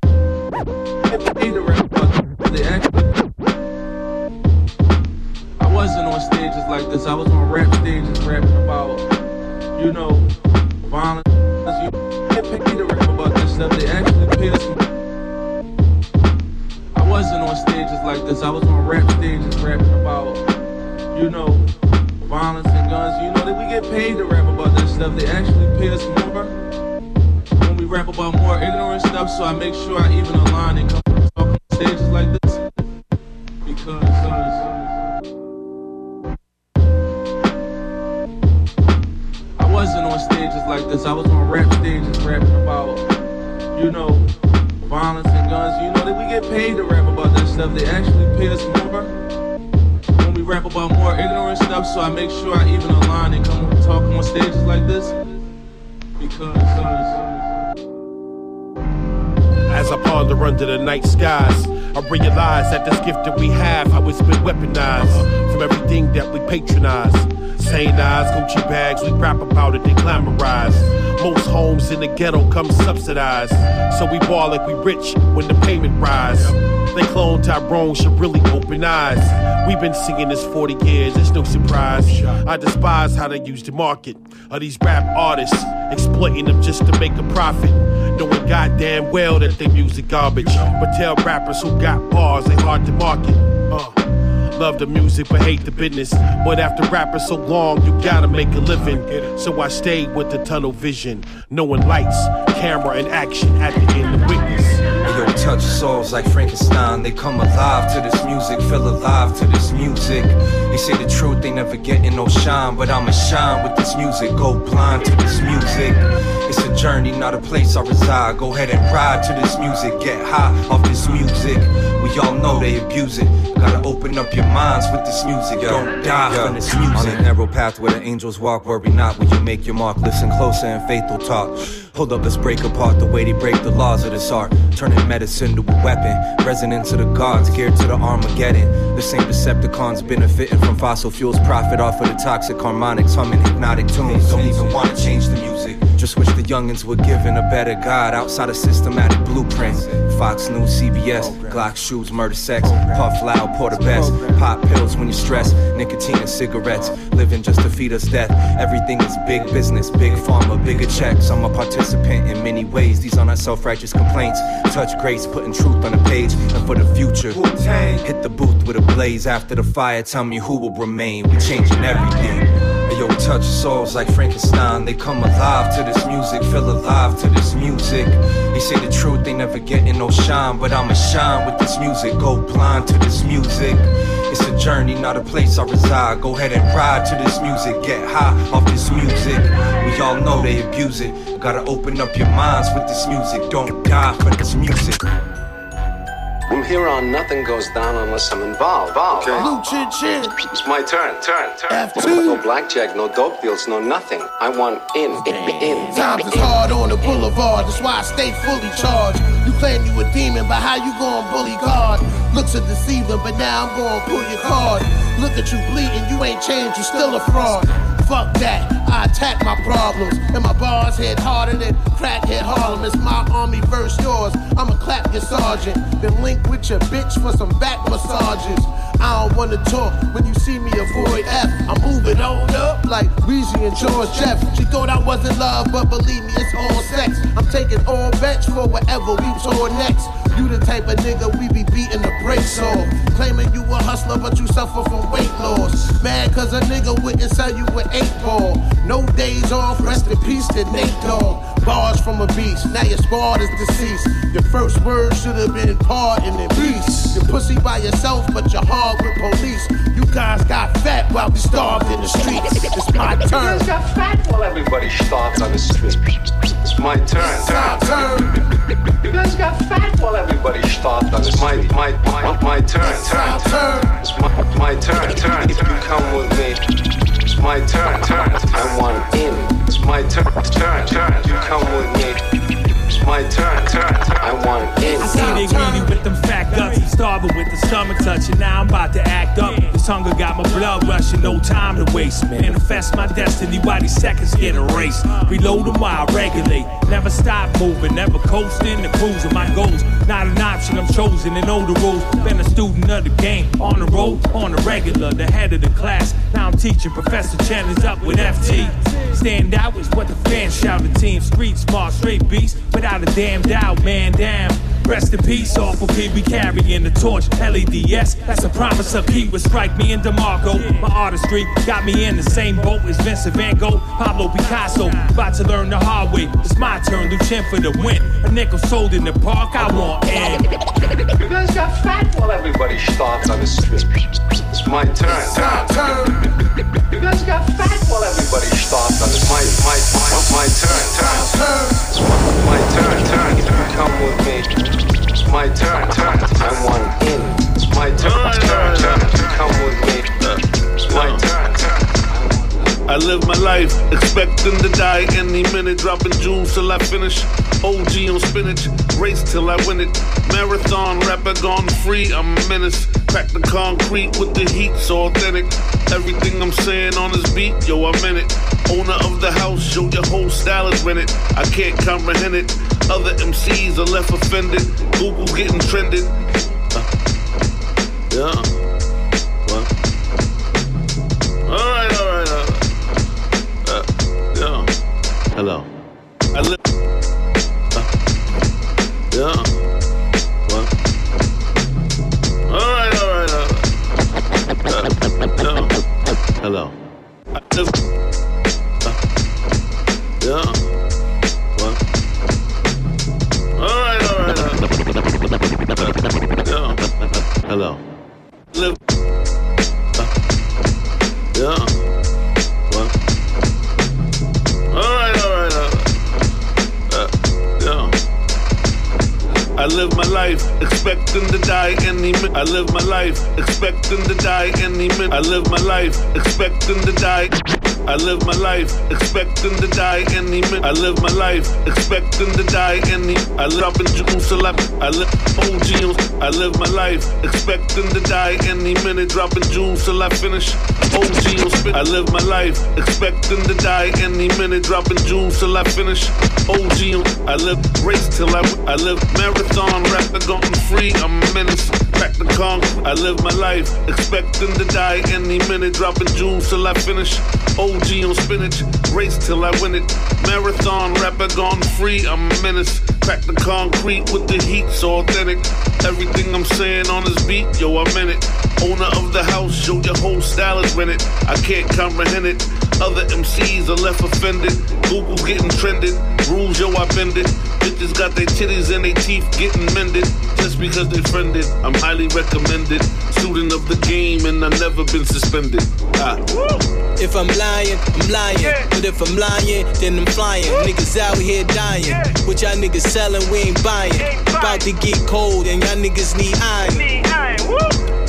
Get paid to rap about that. They actually. I wasn't on stages like this. I was on rap stages rapping about, you know, violence. Get paid to rap about that stuff. They actually pay us. I wasn't on stages like this. I was on rap stages rapping about, you know, violence and guns. You know. stuff, they actually pay us more when we rap about more ignorant stuff, so I make sure I even align and come and talk on stages like this, because I wasn't on stages like this. I was on rap stages rapping about, you know, violence and guns. You know that we get paid to rap about that stuff, they actually pay us more we rap about more ignorant stuff, so I make sure I even align and come and talk on stages like this, because as I ponder under the night skies, I realize that this gift that we have, how it's been weaponized from everything that we patronize. Sane eyes, Gucci bags, we rap about it, they glamorize. Most homes in the ghetto come subsidized, so we ball like we rich when the payment rise. They clone Tyrone, should really open eyes. We've been singing this 40 years, it's no surprise. I despise how they use the market of these rap artists, exploiting them just to make a profit, knowing goddamn well that they music garbage. But tell rappers who got bars, they hard to market. Love the music but hate the business. But after rapping so long, you gotta make a living. So I stayed with the tunnel vision, knowing lights, camera, and action at the end of witness. Yo, touch souls like Frankenstein, they come alive to this music, feel alive to this music. They say the truth, they never getting no shine, but I'ma shine with this music, go blind to this music. It's a journey, not a place I reside, go ahead and ride to this music, get high off this music. We all know they abuse it, gotta open up your minds with this music, don't die from this music. On a narrow path where the angels walk, worry not when you make your mark, listen closer and faith will talk. Hold up, let's break apart the way they break the laws of this art, turning medicine to a weapon, resonance of the gods, geared to the Armageddon. The same Decepticons benefiting from fossil fuels, profit off of the toxic harmonics, humming hypnotic tunes. Don't even want to change the music, just wish the youngins were given a better God outside a systematic blueprint. Fox News, CBS, Glock shoes, murder sex, puff loud, pour the best, pop pills when you stress, nicotine and cigarettes, living just to feed us death. Everything is big business, big pharma, bigger checks. I'm a participant in many ways, these are not self-righteous complaints. Touch grace, putting truth on the page, and for the future, hit the booth with a blaze. After the fire, tell me who will remain, we changing everything. Yo, touch souls like Frankenstein, they come alive to this music, feel alive to this music. They say the truth, they never getting no shine, but I'ma shine with this music, go blind to this music. It's a journey, not a place I reside, go ahead and ride to this music, get high off this music. We all know they abuse it, gotta open up your minds with this music, don't die for this music. From here on, nothing goes down unless I'm involved. Okay. Blue chin chin. It's my turn. F2. No blackjack, no dope deals, no nothing. I want in. Times is hard on the boulevard, that's why I stay fully charged. You claim you a demon, but how you gon' bully God? Looks a deceiver, but now I'm gon' pull your card. Look at you bleeding, you ain't changed, you still a fraud. Fuck that, I attack my problems, and my bars hit harder than crack hit Harlem. It's my army versus yours, I'ma clap your sergeant, then link with your bitch for some back massages. I don't wanna talk when you see me avoid F. I'm moving on up like Weezy and George Jeff. She thought I wasn't love, but believe me, it's all sex. I'm taking all bets for whatever we tore next. You the type of nigga we be beating the brakes off, claiming you a hustler, but you suffer from weight loss. Mad cause a nigga wouldn't sell you an 8-ball. No days off, rest in peace to Nate Dogg. Bars from a beast, now your squad is deceased. Your first word should have been pardon and peace. You're pussy by yourself, but you're hard with police. You guys got fat while we starved in the streets. It's my turn. You got fat while everybody starved on the streets. It's my turn. It's our turn. You guys got fat while everybody starved on the streets. It's my turn. It's our turn. It's my turn. If you come with me. It's my turn, I want in. It's my turn, you come with me. It's my turn, I want it. I see they greedy with them fat guts, starving with the stomach touching. Now I'm about to act up. This hunger got my blood rushing, no time to waste, man. Manifest my destiny while these seconds get erased. Reload them while I regulate. Never stop moving, never coasting, the cruising. My goals, not an option, I'm chosen and know the rules. Been a student of the game, on the road, on the regular, the head of the class. Now I'm teaching, Professor Chandler's up with FT. Stand out is what the fans shout, the team, street smart, straight beast. Without a damn doubt, man, damn. Rest in peace, awful kid, we carrying the torch. LEDS, that's a promise of heat would strike me in DeMarco. My artistry got me in the same boat as Vincent Van Gogh, Pablo Picasso. About to learn the hard way, it's my turn, Lucien for the win. A nickel sold in the park, I want in. You guys got fat? Well, everybody stopped on this. It's my turn. You guys got fat? Well, everybody stopped on this. My turn. It's my turn. Come with me. It's my turn. I want in. It's my turn. Come with me. It's my turn. I live my life, expecting to die any minute. Dropping jewels till I finish. OG on spinach, race till I win it. Marathon rapper gone free, I'm a menace. Crack the concrete with the heat, so authentic. Everything I'm saying on this beat, yo, I'm in it. Owner of the house, yo, your whole style is rented. I can't comprehend it. Other MCs are left offended. Google getting trended. Alright. Hello. I live. What? Alright. Hello. I live. What? Alright. Hello. Live. What? Alright. I live my life, expecting to die any minute. I live my life, expecting to die any minute. I live my life, expecting to die. I live my life, expecting to die any minute. I live my life, expecting to die any. I live up in Jerusalem. I live OG. I live my life, expecting to die any minute. Dropping jewels till I finish. OG. I live my life, expecting to die any minute. Dropping jewels till I finish. OG. I live race till I live marathon. On rapper going free, I'm a menace. Crack the Kong, I live my life, expecting to die any minute. Dropping jewels till I finish. OG on spinach, race till I win it. Marathon rapper gone free, I'm a menace. Crack the concrete with the heat, so authentic. Everything I'm saying on this beat, yo, I'm in it. Owner of the house, yo, your whole style is rented. I can't comprehend it. Other MCs are left offended. Google getting trended. Rules, yo, I bend it. Bitches got their titties and their teeth getting mended. Just because they friended, I'm highly recommended. Student of the game and I've never been suspended. If I'm lying, I'm lying. Yeah. But if I'm lying, then I'm flying. Woo. Niggas out here dying. Yeah. What y'all niggas selling, we ain't buying. About to get cold and y'all niggas need iron.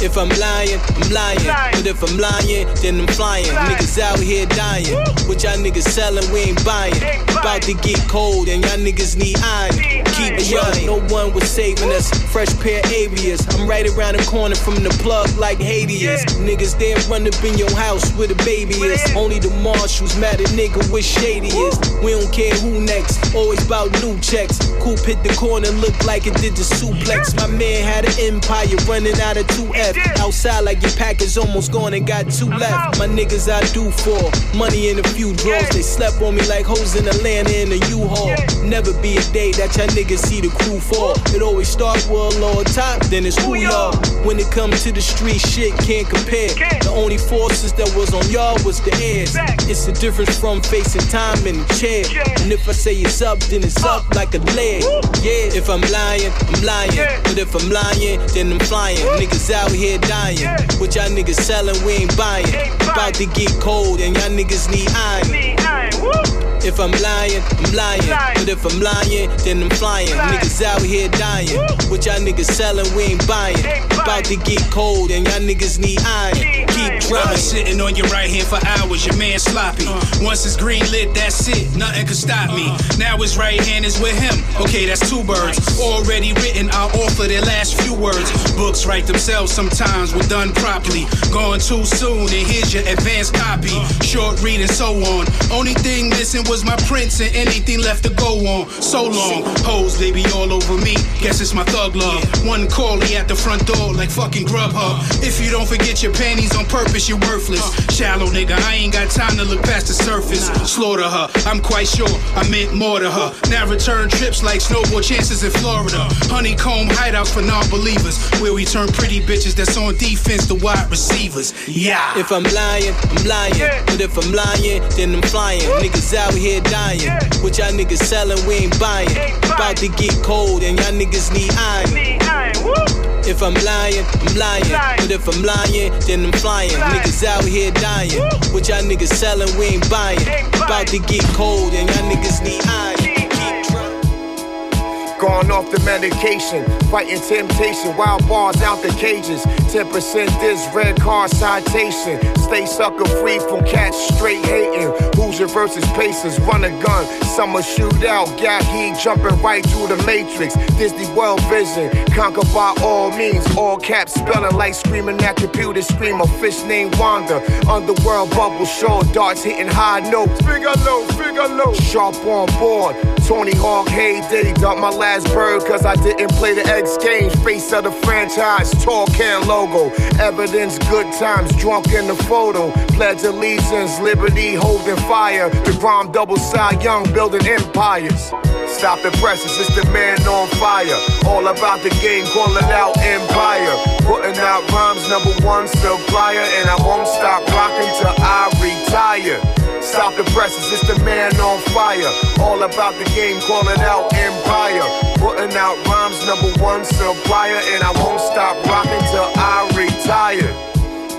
If I'm lying, I'm lying. But if I'm lying, then I'm flying. Niggas out here dying. Woo. What y'all niggas selling, we ain't buying. About to get cold and y'all niggas need iron. Keep it young, no one was saving us. Fresh pair avias. I'm right around the corner from the plug like Hades. Yeah. Niggas there run up in your house where the baby is. Only the marshals mad a nigga with shady is. We don't care who next, always bout new checks. Coop hit the corner, look like it did the suplex. My man had an empire running out of 2F. Outside like your pack is almost gone and got two left. My niggas I do for, money in a few drawers. They slept on me like hoes in Atlanta in a U-Haul. Never be a day that y'all niggas see the crew fall. It always starts with a lower top, then it's who y'all. When it comes to the street, shit can't compare. The only forces that was on y'all was the airs. It's the difference from facing time in the chair. And if I say it's up, then it's up like a leg. Yeah, if I'm lying, I'm lying. But if I'm lying, then I'm flying. Niggas out here dying. What y'all niggas selling, we ain't buying. About to get cold and y'all niggas need iron. If I'm lying, I'm lying. But if I'm lying, then I'm flying. Niggas out here dying. What y'all niggas selling, we ain't buying. About to get cold and y'all niggas need iron. Keep trying. I've been sitting on your right hand for hours, your man sloppy. Once it's green lit, that's it, nothing can stop me. Now his right hand is with him, okay, that's two birds. Already written, I'll offer their last few words. Books write themselves sometimes when done properly. Gone too soon and here's your advanced copy. Short read and so on. Only thing missing was my prints and anything left to go on. So long, hoes, they be all over me. Guess it's my thug love. One callie at the front door like fucking Grubhub. If you don't forget your panties on purpose, bitch, you're worthless. Shallow nigga, I ain't got time to look past the surface. Slaughter her, I'm quite sure I meant more to her. Now return trips like snowboard chances in Florida. Honeycomb hideouts for non-believers, where we turn pretty bitches that's on defense to wide receivers. Yeah. If I'm lying, I'm lying. Yeah. But if I'm lying, then I'm flying. Woo. Niggas out here dying. Yeah. What y'all niggas selling, we ain't buying. About to get cold and y'all niggas need iron. Woo. If I'm lying, I'm lying. But if I'm lying, then I'm flying. Niggas out here dying. Woo. What y'all niggas selling, we ain't buying. About to get cold and y'all niggas need iron. Gone off the medication, fighting temptation, wild bars out the cages. 10% this red card citation. Stay sucker free from cats straight hating. Hoosier versus Pacers, run a gun, summer shootout. Got heat jumping right through the matrix. Disney World vision, conquer by all means. All caps spelling like screaming at computer scream. A fish named Wanda, underworld bubble shore. Darts hitting high notes. Figaro, Figaro. Sharp on board, Tony Hawk heyday. Dump my last bird, cause I didn't play the X Games. Face of the franchise, tall can logo. Evidence, good times, drunk in the photo. Pledge allegiance, liberty, holding fire. The Grom double side, young, building empires. Stop the presses, it's the man on fire. All about the game, calling out empire. Putting out rhymes, number one supplier. And I won't stop rocking till I retire. Stop the presses, it's the man on fire. All about the game, calling out empire. Putting out rhymes, number one supplier. And I won't stop rocking till I retire.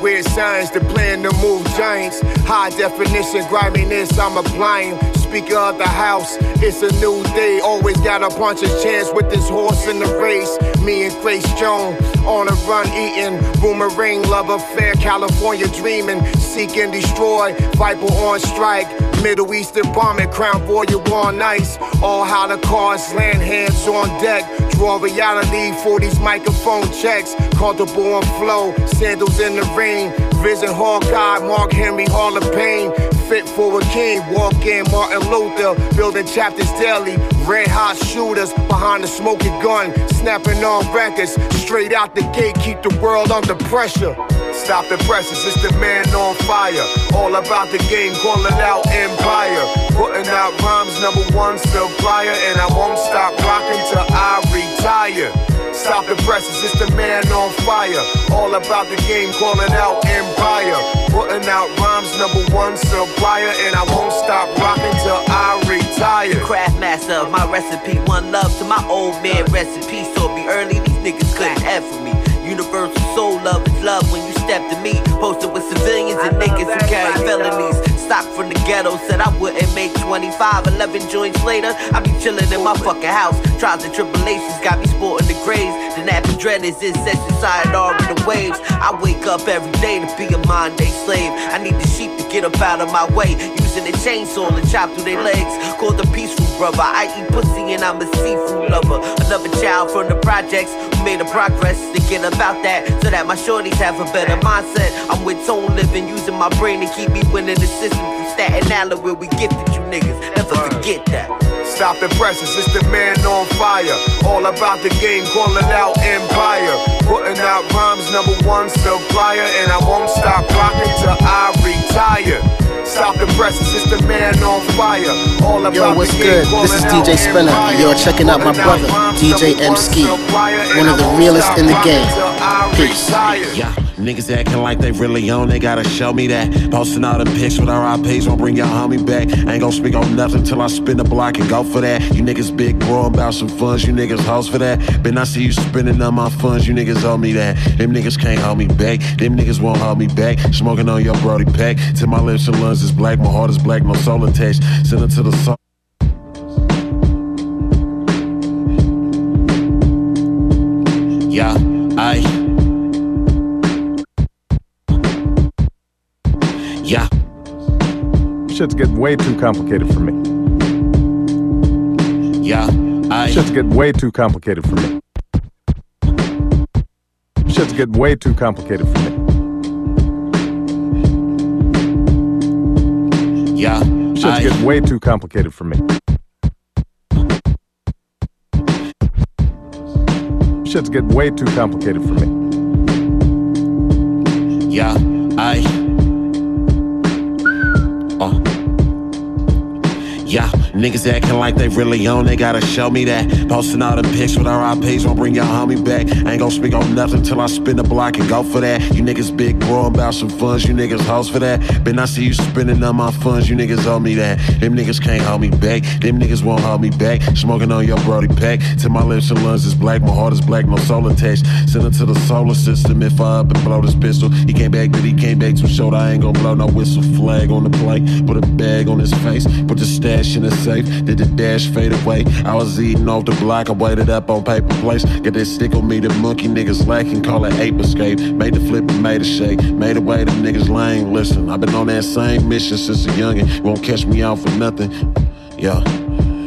Weird signs, the plan to move giants. High definition, griminess, I'm applying. Speaker of the house, it's a new day. Always got a puncher's chance with this horse in the race. Me and Grace Jones on a run eating. Boomerang love affair, California dreaming. Seek and destroy, Viper on strike. Middle Eastern bombing, crown royal on ice. All Holocaust, land hands on deck. Draw reality, 40s microphone checks. Comfortable on flow, sandals in the rain. Vision Hawkeye, Mark Henry, Hall of Pain. Fit for a king, walk in Martin Luther. Building chapters daily, red hot shooters. Behind the smoking gun, snapping on records. Straight out the gate, keep the world under pressure. Stop the presses, it's the man on fire. All about the game, calling out empire. Putting out rhymes, number one supplier. And I won't stop rocking till I retire. Stop the presses, it's the man on fire. All about the game, calling out empire. Putting out rhymes, number one supplier. And I won't stop rocking till I retire. Craft master of my recipe, one love to my old man recipe. So be early, these niggas couldn't F with me. Universal soul love is love when you step to me. Posted with civilians and niggas who carry felonies. Stopped from the ghetto, said I wouldn't make 25. 11 joints later, I be chillin' in my fucking house. Trials and tribulations got me sporting the grays. Then after dread is incest inside all of the waves. I wake up every day to be a modern day slave. I need the sheep to get up out of my way. Using a chainsaw to chop through their legs. Called the peaceful brother. I eat pussy and I'm a seafood lover. Another child from the projects who made a progress to get about that. So that my shorties have a better mindset. I'm with Tone living, using my brain to keep me winning the system. From Staten Island where we gifted you niggas. Never forget that. Stop the presses, it's the man on fire. All about the game, calling out empire. Putting out rhymes, number one supplier. And I won't stop rocking till I retire. Stop the presses, it's the man on fire. All about yo, what's the game, good? This is DJ Spinner. Empire. You're checking out my brother, DJ Emskee, one of the realest in the game. Peace. Yeah. Niggas acting like they really on, they gotta show me that. Posting all them pics with RIPs, won't bring your homie back. I ain't gon' speak on nothing till I spin the block and go for that. You niggas big bro, I'm about some funds, you niggas hoes for that. Been I see you spending on my funds, you niggas owe me that. Them niggas can't hold me back, them niggas won't hold me back. Smoking on your Brody pack, till my lips and lungs is black. My heart is black, no soul attached, send it to the soul. Yeah, I. Yeah. Shit's getting way too complicated for me. Yeah. Shit's getting way too complicated for me. Shit's getting way too complicated for me. Yeah. Shit's getting way too complicated for me. Shit's getting way too complicated for me. Yeah. Yeah, niggas acting like they really on, they gotta show me that. Posting all the pics with RIPs, won't bring your homie back. I ain't gon' speak on nothing till I spin the block and go for that. You niggas big bro, I'm bout some funds, you niggas hoes for that. Been I see you spending on my funds, you niggas owe me that. Them niggas can't hold me back, them niggas won't hold me back. Smoking on your Brody pack, till my lips and lungs is black, my heart is black, no soul attached. Send it to the solar system if I up and blow this pistol. He came back, but he came back too short, I ain't gon' blow no whistle. Flag on the plate, put a bag on his face, put the stash in the safe, did the dash fade away. I was eating off the block, I waited up on paper plates. Get that stick on me, the monkey niggas lacking, call it ape escape. Made the flip and made a shake, made a way, them niggas lame. Listen, I've been on that same mission since a youngin', won't catch me out for nothing. Yeah.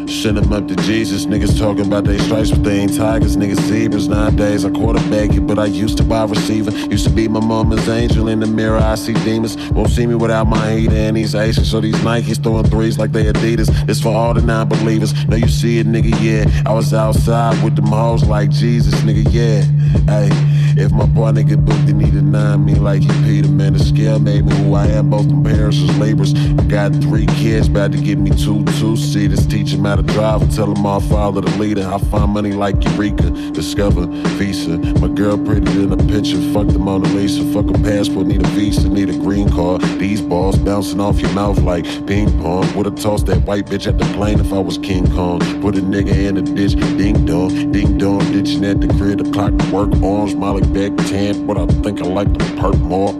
Send them up to Jesus, niggas talking about they stripes, but they ain't tigers, niggas zebras. Nowadays I quarterback it, but I used to buy receiver. Used to be my mama's angel, in the mirror I see demons. Won't see me without my heater and these Asians, so these Nikes throwing threes like they Adidas. This for all the non-believers, know you see it, nigga, yeah. I was outside with them hoes like Jesus, nigga, yeah. Ayy. If my boy nigga booked, then he denied me like he Peter, man. The scale made me who I am, both them parents was laborers. I got 3 kids, about to give me 2 two-seaters. Teach them how to drive and tell them I'll follow the leader. I find money like Eureka, Discover, Visa. My girl pretty in a picture, fuck the Mona Lisa. Fuck a passport, need a visa, need a green card. These balls bouncing off your mouth like ping pong. Would've tossed that white bitch at the plane if I was King Kong. Put a nigga in a ditch, ding dong, ditching at the crib, the clock, to work, arms, Molly. Back 10, but I think I like the perk more.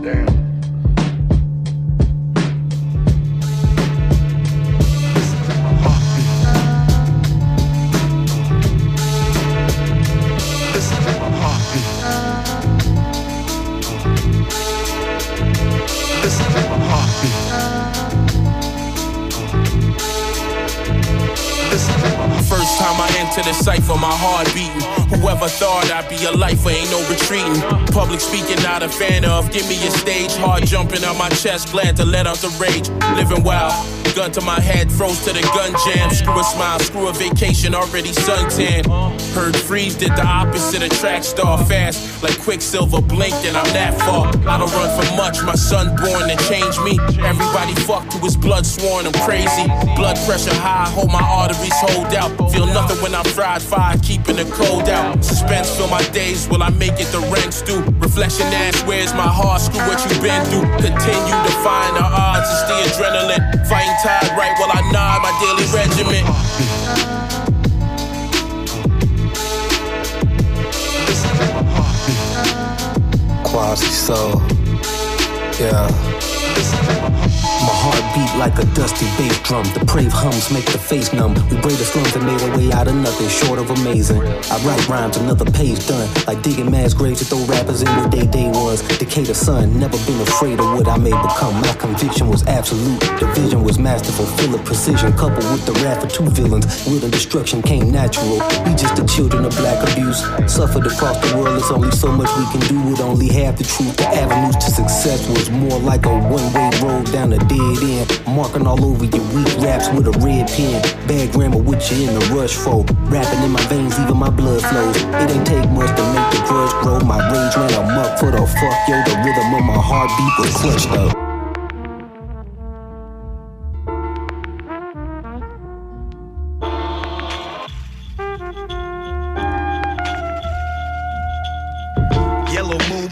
Damn. First time I enter the cypher, my heart beating. Whoever thought I'd be a lifer, ain't no retreating. Public speaking, not a fan of. Give me a stage, heart jumping on my chest, glad to let out the rage. Living wild, gun to my head, froze to the gun jam. Screw a smile, screw a vacation, already suntan. Heard Freeze did the opposite of track star, fast like Quicksilver, blinked and I'm that far. I don't run for much, my son born to change me. Everybody fucked to his blood sworn, I'm crazy. Blood pressure high, hold my arteries, hold out. Feel nothing when I'm fried, fire keeping the cold out. Suspense fill my days, will I make it the rent's due? Reflection asks, where's my heart? Screw what you've been through. Continue to find the odds, it's the adrenaline. Fighting tide right while I nod my daily regimen. Quasi soul, yeah. My heart beat like a dusty bass drum. Depraved hums make the face numb. We braved the slums and made our way out of nothing short of amazing. I write rhymes, another page done. Like digging mass graves to throw rappers in with their day ones. Decatur sun, never been afraid of what I may become. My conviction was absolute. The vision was masterful, full of precision. Coupled with the wrath of 2 villains. Will and destruction came natural. We just the children of black abuse. Suffered across the world, it's only so much we can do with only half the truth. The avenues to success was more like a one-way road down the dead end, marking all over your weak raps with a red pen. Bad grammar with you in the rush for. Rapping in my veins, even my blood flows. It ain't take much to make the grudge grow. My rage ran amok for the fuck, yo. The rhythm of my heartbeat was clutched up.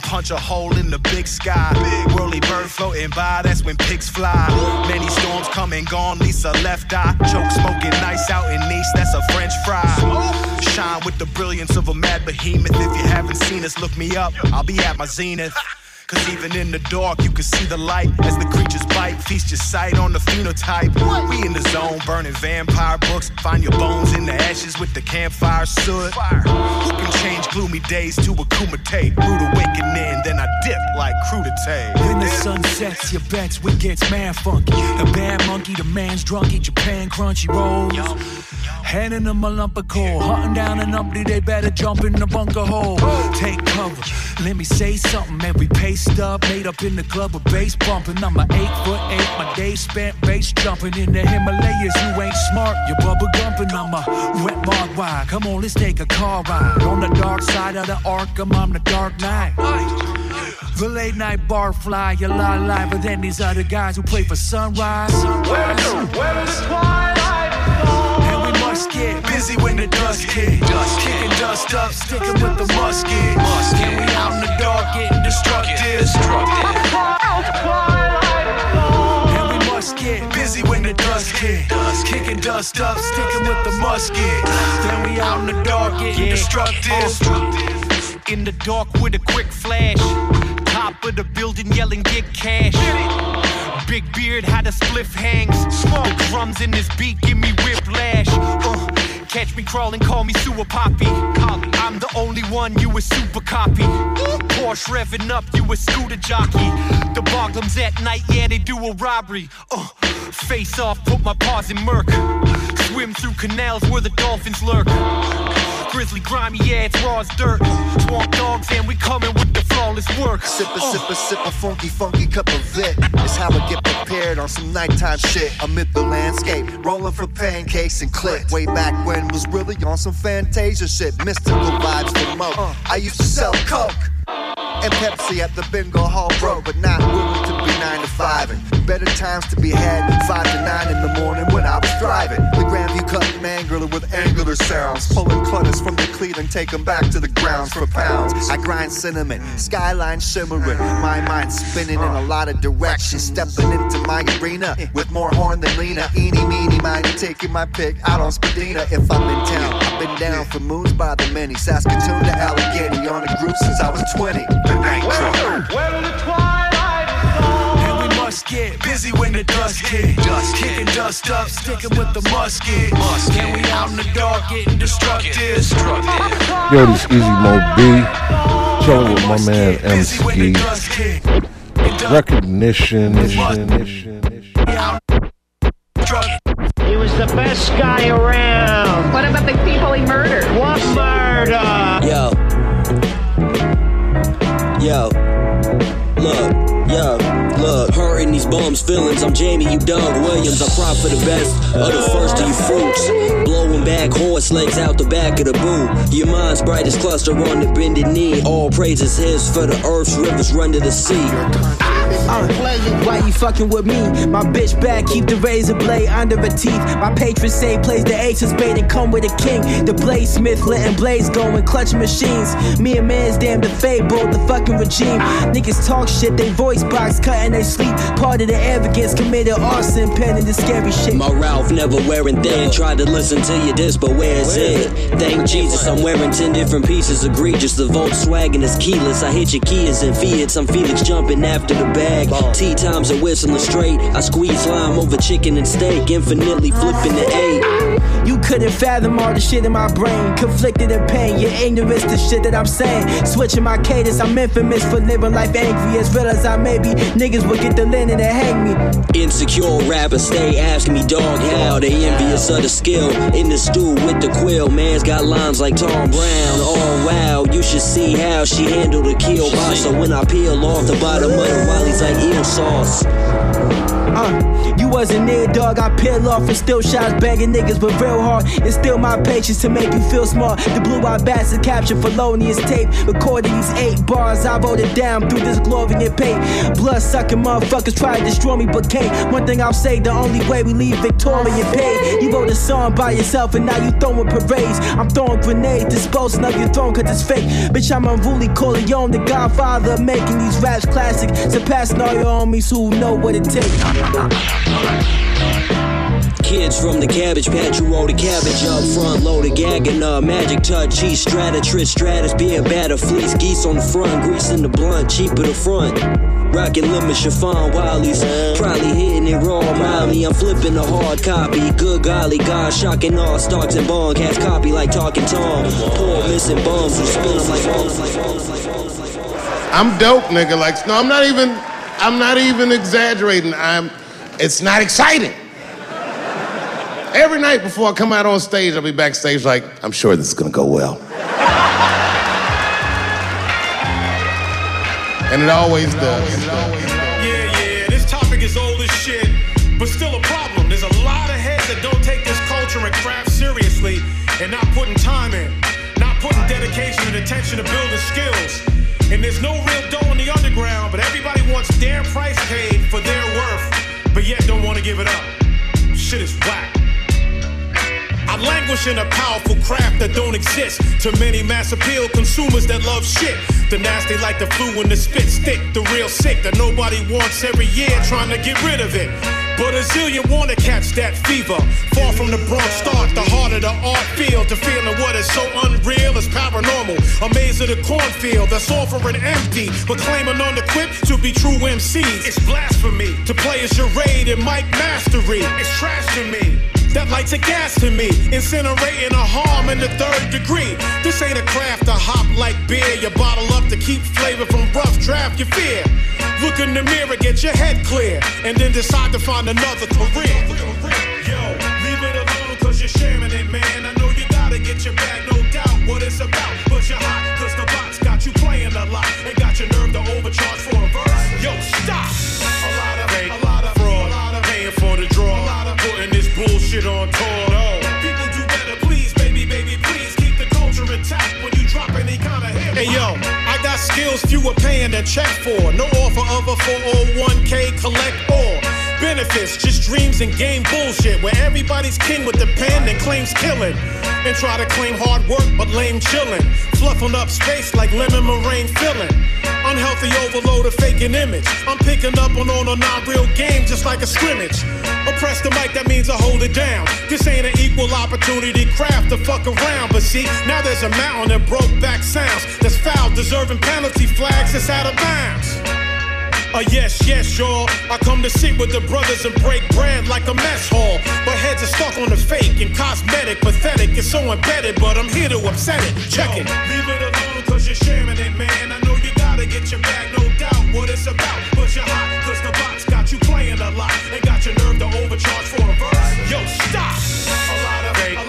Punch a hole in the big sky. Big whirly bird floating by, that's when pigs fly. Many storms come and gone, Lisa left eye. Choke smoking nice out in Nice, that's a French fry. Shine with the brilliance of a mad behemoth. If you haven't seen us, look me up, I'll be at my zenith. Cause even in the dark, you can see the light. As the creatures bite, feast your sight on the phenotype. We in the zone, burning vampire books. Find your bones in the ashes with the campfire soot. Who can change gloomy days to a kumite? Rude awakening, then I dip like crudite. When the sun sets, your bets, we gets man funky. The bad monkey, the man's drunk, eat Japan crunchy rolls. Handing them a lump of coal. Hunting down an umpty, they better jump in the bunker hole. Take cover, let me say something. Every paced up, made up in the club with bass bumping. I'm a 8'8", my day spent bass jumping. In the Himalayas, you ain't smart, you're bubble gumping. I'm a wet mark wide, come on, let's take a car ride. On the dark side of the Arkham, I'm the Dark Knight. The late night bar fly, you're a lot liver than these other guys who play for sunrise. Where the twilight falls. And we must get busy when the dust hit. Kicking dust up, sticking with the musket. And we out in the dark getting destructive. Get busy when the dust hit. Kicking dust up, sticking with the musket. Then we out in the dark getting destructive. In the dark with a quick flash. Top of the building yelling get cash. Big beard how the spliff hangs. The drums in this beat give me whiplash. Catch me crawling, call me sewer poppy. I'm the only one, you a super copy. Porsche revving up, you a scooter jockey. The Boglums at night, yeah, they do a robbery. Face off, put my paws in murk. Swim through canals where the dolphins lurk. Grizzly grimy, yeah, it's raw as dirt. Swamp dogs, and we coming with the flawless work. Sipper, sipper, sipper, funky, funky cup of it. It's how I get prepared on some nighttime shit. Amid the landscape, rolling for pancakes and clit. Way back when was really on some Fantasia shit. Mystical vibes for mo. I used to sell coke and Pepsi at the bingo hall, bro. But not willing to be 9 to 5, and better times to be had 5 to 9 in the morning when I was driving. The Grandview cut mangler with angular sounds, pulling clutters from the Cleveland, take them back to the grounds for pounds. I grind cinnamon, skyline shimmering, my mind spinning in a lot of directions. Stepping into my arena with more horn than Lena. Eeny, meeny, miny, taking my pick out on Spadina. If I'm in town, I've been down for moons by the many. Saskatoon to Allegheny on the group since I was 20. The night crew. Where the twilight falls. And we must get busy when the dust hit. Kicking dust up, sticking with the musket. And we out in the dark getting destructive. Yo, this Easy Mo B. Chilling with my man Emskee. Recognition. He was the best guy around. What about the people he murdered? What murder? Yo, look, hurting these bums' feelings. I'm Jamie, you Doug Williams. I prop for the best of the first of you fruits. Blowing back horse legs out the back of the boot. Your mind's brightest cluster on the bended knee. All praise is his for the earth's rivers run to the sea. I'm pleasant, why you fucking with me? My bitch back, keep the razor blade under her teeth. My patron say plays the ace of spade and come with a king. The bladesmith letting blades go in clutch machines. Me and man's damn the fable, the fucking regime. Niggas talk shit, they voice box, cutting they sleep. Part of the arrogance, committed arson, penning the scary shit. My Ralph never wearing thin. Tried to listen to your diss, but where's it? Thank Jesus, I'm wearing 10 different pieces. Egregious, the Volkswagen is keyless. I hit your keys and Fiat's. I'm Felix jumping after the bag. Tea times are whistling straight. I squeeze lime over chicken and steak, infinitely flipping the eight. You couldn't fathom all the shit in my brain. Conflicted in pain, your ignorance, the shit that I'm saying. Switching my cadence, I'm infamous for living life angry. As real as I may be, niggas will get the linen and hang me. Insecure rappers, stay asking me dog how. They envious of the skill, in the stew with the quill. Man's got lines like Tom Brown. Oh wow, you should see how she handled a kill box. So when I peel off the bottom of the while he's like eel sauce. You wasn't there, dog. I peel off and still shots banging niggas with real hard. It's still my patience to make you feel smart. The blue-eyed bastard captured felonious tape. Recorded these 8 bars, I wrote it down through this glory and pain. Blood-sucking motherfuckers try to destroy me, but can't. One thing I'll say, the only way we leave Victoria in pain. You wrote a song by yourself and now you throwing parades. I'm throwing grenades, disposing of your throne cause it's fake. Bitch, I'm unruly, Corleone, the godfather of making these raps classic. Surpassing all your homies who know what it takes. Kids from the Cabbage Patch who roll the cabbage up front, loaded gagging up, magic touch, cheese strata, tris stratus, beer batter, fleece, geese on the front, grease in the blunt, cheap at the front. Rockin' lemon chiffon, Wally's, probably hitting it raw, Miley, I'm flipping a hard copy, good golly, God, shocking all, stocks and bond, cats copy like talking Tom, poor missing bums who spills like bones, I'm dope, nigga, like, no, I'm not even exaggerating, it's not exciting. Every night before I come out on stage, I'll be backstage like, I'm sure this is gonna go well. And it always does. Yeah, this topic is old as shit, but still a problem. There's a lot of heads that don't take this culture and craft seriously and not putting time in, not putting dedication and attention to building skills. And there's no real dough in the underground, but everybody wants their price paid for their worth, but yet don't want to give it up. Shit is whack. I languish in a powerful craft that don't exist to many mass appeal consumers that love shit. The nasty like the flu and the spit stick, the real sick that nobody wants every year trying to get rid of it. But a zillion want to catch that fever. Far from the broad start, the harder the art field. The feeling what is so unreal is paranormal. Amaze of the cornfield that's offering empty, but claiming on the quip to be true MCs. It's blasphemy to play a charade and mic mastery. It's trash to me. That lights a gas to me, incinerating a harm in the third degree. This ain't a craft to hop like beer. You bottle up to keep flavor from rough draft you fear. Look in the mirror, get your head clear, and then decide to find another career. Yo, leave it alone, cause you're sharing it, man. I know you gotta get your bag, no doubt what it's about. But you're hot, cause the box got you playing a lot. And got your nerve to overcharge for a verse. Yo, stop! A lot of fraud, paying for the draw. Putting this bullshit on tour. No. People do better, please, baby, baby, please. Keep the culture intact when you drop any kind of hip. Hey, yo, I got skills few are paying a check for. No offer of a 401k collect or benefits, just dreams and game bullshit where everybody's king with the pen and claims killing. And try to claim hard work but lame chilling. Fluffing up space like lemon meringue filling. Unhealthy overload of faking image. I'm picking up on a non-real game just like a scrimmage. Oppress the mic, that means I hold it down. This ain't an equal opportunity craft to fuck around. But see, now there's a mountain of broke back sounds that's foul, deserving penalty flags that's out of bounds. Yes, y'all. I come to sit with the brothers and break bread like a mess hall. But heads are stuck on the fake and cosmetic, pathetic. It's so embedded, but I'm here to upset it. Check it. Leave it alone, cause you're sharing it, man. I know you gotta get your bag, no doubt what it's about. But you're hot, cause the box got you playing a lot. They got your nerve to overcharge for a verse. Yo, stop! A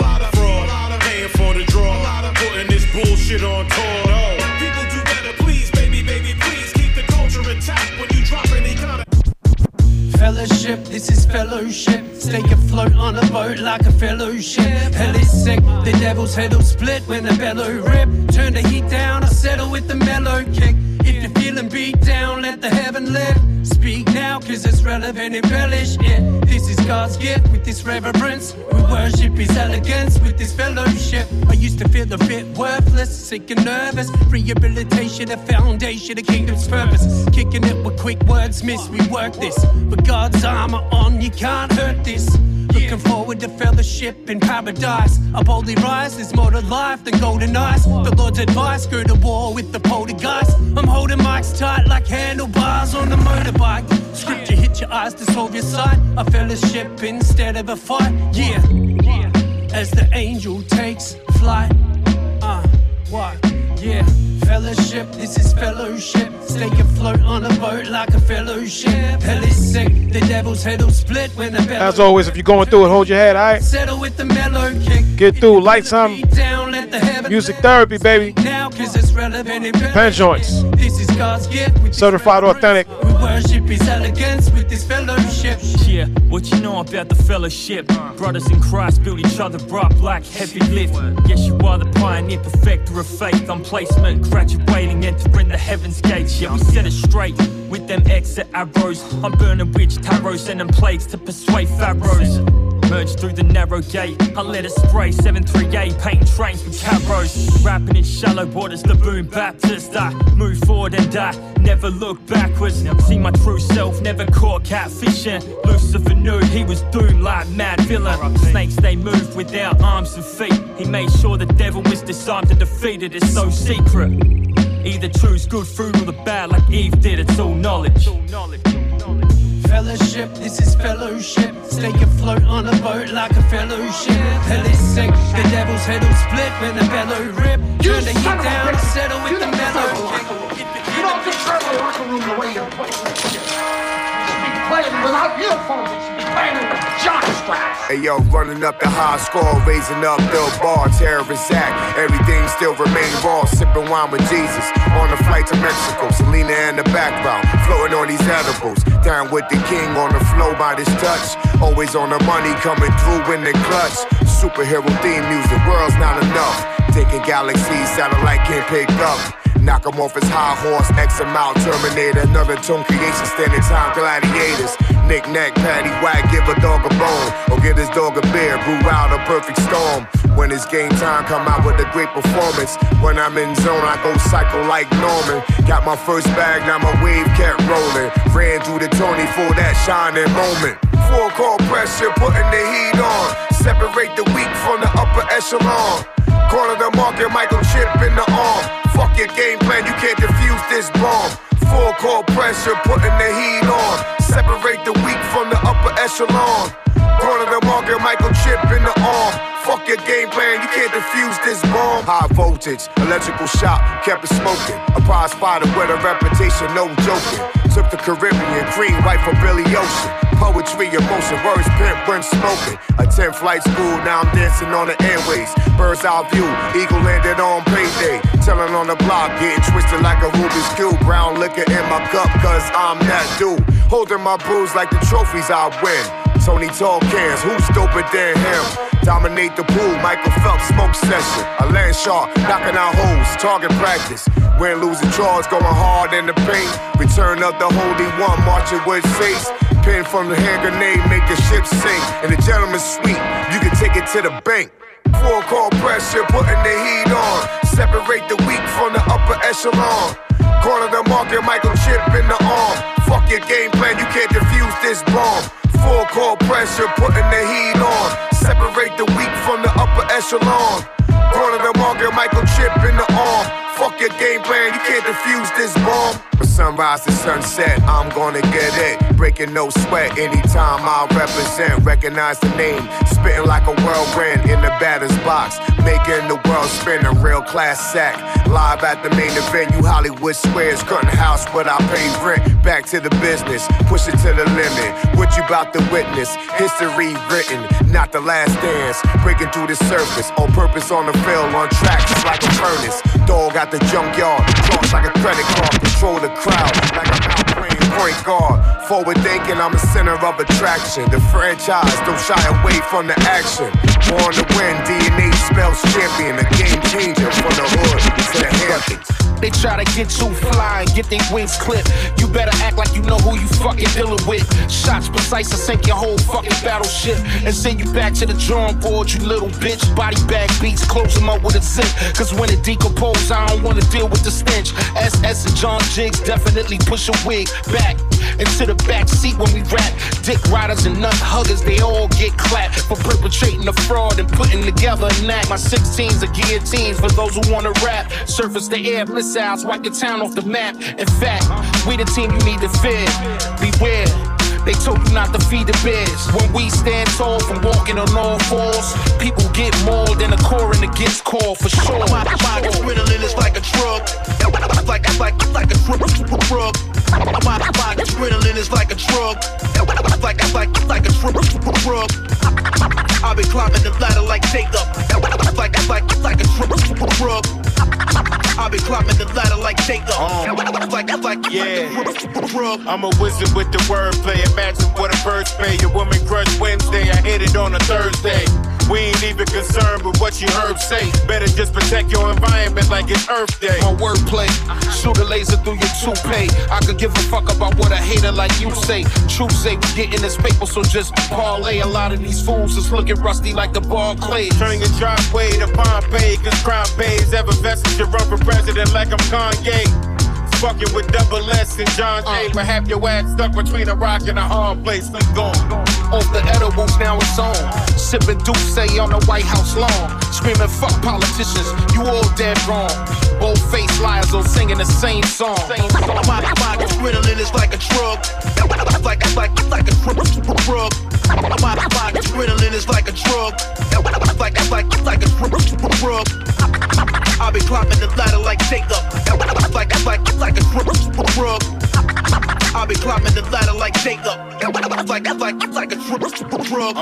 lot of fraud, paying for the draw. Putting this bullshit on tour. Oh. People do better, please, baby, baby, please. Keep the culture intact when you drop any kind of fellowship, this is fellowship. Stay afloat on a boat like a fellowship. Hell is sick, the devil's head'll split when the bellow rip. Turn the heat down, I settle with the mellow kick. If you're feeling beat down, let the heaven lift. Speak now, cause it's relevant, embellish it. This is God's gift with this reverence. We worship his elegance with this fellowship. I used to feel a bit worthless, sick and nervous. Rehabilitation, the foundation, the kingdom's purpose. Kicking it with quick words, miss, we work this. But God's armor on, you can't hurt this. Looking forward to fellowship in paradise. I boldly rise, there's more to life than golden ice. The Lord's advice, go to war with the poltergeist. I'm holding mics tight like handlebars on the motorbike. Scripture hit your eyes, dissolve your sight. A fellowship instead of a fight, yeah. As the angel takes flight, why, yeah. Fellowship, this is fellowship. Stay afloat on a boat like a fellowship. Hell is sick, the devil's head'll split when the bellow. As always, if you're going through it, hold your head, alright? Settle with the mellow kick. Get through, light something. Music therapy, baby. Now, cause it's relevant. Pen joints. This is God's gift with certified authentic. We worship his elegance with this fellowship. Yeah, what you know about the fellowship? Brothers in Christ build each other up like heavy lift. Yes, you are the pioneer, perfecter of faith. On placement, graduating, entering the heaven's gates. Yeah, we set it straight with them exit arrows. I'm burning witch tarot, sending plagues to persuade pharaohs. Merge through the narrow gate, I let it spray. 738, painting trains with carrots. Rapping in shallow waters, the boom Baptist. I move forward and I never look backwards. See my true self, never caught catfishing. Lucifer knew he was doomed like mad villain. Snakes, they move without arms and feet. He made sure the devil was disarmed and defeated. It's no secret. Either choose good food or the bad like Eve did. It's all knowledge. Fellowship, this is fellowship. Stay afloat on a boat like a fellowship. Hell is sick, the devil's head'll split when the bellow rip. Turn the heat down and settle with the mellow kick. You don't just turn the locker room the way you're playing. You'll be playing without uniforms. You'll be playing with jock straps. Hey yo, running up the high score, raising up Bill Barr, terrorist act. Everything still remain raw, sipping wine with Jesus. On a flight to Mexico, Selena in the background, floating on these edibles. Down with the king on the flow by this touch. Always on the money, coming through in the clutch. Superhero theme music, world's not enough. taking galaxies satellite can't pick up. Knock him off his high horse, X him out, Terminator, another tune creation, standing time gladiators. Knick-knack, patty-whack, give a dog a bone, or give his dog a beer, brew out a perfect storm. When it's game time, come out with a great performance. When I'm in zone, I go psycho like Norman. Got my first bag, now my wave kept rolling. Ran through the Tony for that shining moment. Full call pressure, putting the heat on. Separate the weak from the upper echelon. Corner the market, microchip in the arm. Fuck your game plan, you can't defuse this bomb. Full call pressure, putting the heat on. Separate the weak from the upper echelon. Corner the market, microchip in the arm. Fuck your game plan, you can't defuse this bomb. High voltage, electrical shock, kept it smoking. A prize fighter with a reputation, no joking. Took the Caribbean, green right from Billy Ocean. Poetry, emotion, words, pimp, when smoking. A 10-flight school, now I'm dancing on the airways. Bird's eye view, eagle landed on payday. Telling on the block, getting twisted like a Rubik's Cube. Brown liquor in my cup, cause I'm that dude. Holding my booze like the trophies I win. Tony Tall cans, who's doper than him? Dominate the pool, Michael Phelps, smoke session. I land sharp, knocking out holes, target practice. Win, losing draws, going hard in the paint. Return of the Holy One, marching with face. Pin from the hand grenade, make the ship sink. And the gentleman's sweet, you can take it to the bank. Full call pressure, putting the heat on. Separate the weak from the upper echelon. Corner the market, microchip in the arm. Fuck your game plan, you can't defuse this bomb. Full call pressure, putting the heat on. Separate the weak from the upper echelon. Corner the market, microchip in the arm. Fuck your game plan, you can't defuse this bomb. From sunrise to sunset, I'm gonna get it. Breaking no sweat, anytime I represent. Recognize the name, spitting like a whirlwind in the batter's box. Making the world spin, a real class act. Live at the main event, you Hollywood squares. Cutting house, but I pay rent. Back to the business, push it to the limit. What you about to witness, history written. Not the last dance, breaking through the surface. On purpose on the field, on tracks like a furnace. Dog out the junkyard, cross like a credit card. Control the crowd like I'm out playing point guard. Forward thinking, I'm a center of attraction. The franchise, don't shy away from the action. Born to win, DNA spells champion, a game changer from the hood to the Hamptons. They try to get you flying, get their wings clipped. You better act like you know who you fucking dealing with. Shots precise and sink your whole fucking battleship and send you back to the drawing board, you little bitch. Body bag beats, close them up with a zip. Cause when it decomposes, I don't wanna deal with the stench. SS and John Jiggs definitely push a wig back into the back seat when we rap. Dick riders and nut huggers, they all get clapped for perpetrating the fraud and putting together an act. My 16s are guillotines for those who wanna rap. Surface the air missiles, wipe your town off the map. In fact, we the team you need to fear. Beware, they told you not to feed the bears. When we stand tall from walking on all fours, people get mauled and the coroner gets called for sure. My adrenaline is like a drug. Like a drug. My adrenaline is like a drug. Like a drug. I've been climbing the ladder like Jacob. Like a drug. I've been climbing the ladder like Jacob. Like a drug. I'm a wizard with the wordplay. Imagine what a bird's pay. Your woman crush Wednesday. I hit it on a Thursday. We ain't even concerned with what you heard say. Better just protect your environment like it's Earth Day. On wordplay, shoot a laser through your toupee. I could give a fuck about what a hater like you say. Truth say we getting this paper, so just parlay. A lot of these fools is looking rusty like the ball clay. Turning a driveway to Pompeii, cause crime pays. Effervescence, you run for president like I'm Kanye. Fucking with double S and John Jay. But half your ass stuck between a rock and a hard place. I'm gone. Off the edibles, now it's on. Sipping Douce on the White House lawn. Screaming, fuck politicians, you all dead wrong. Bold faced liars all singing the same song. My adrenaline is like a drug. Like a drug. My adrenaline is like a drug. Like a drug. I've been climbing the ladder like Jacob. Like a drug. I've been climbing the ladder like Jacob. Like a drug.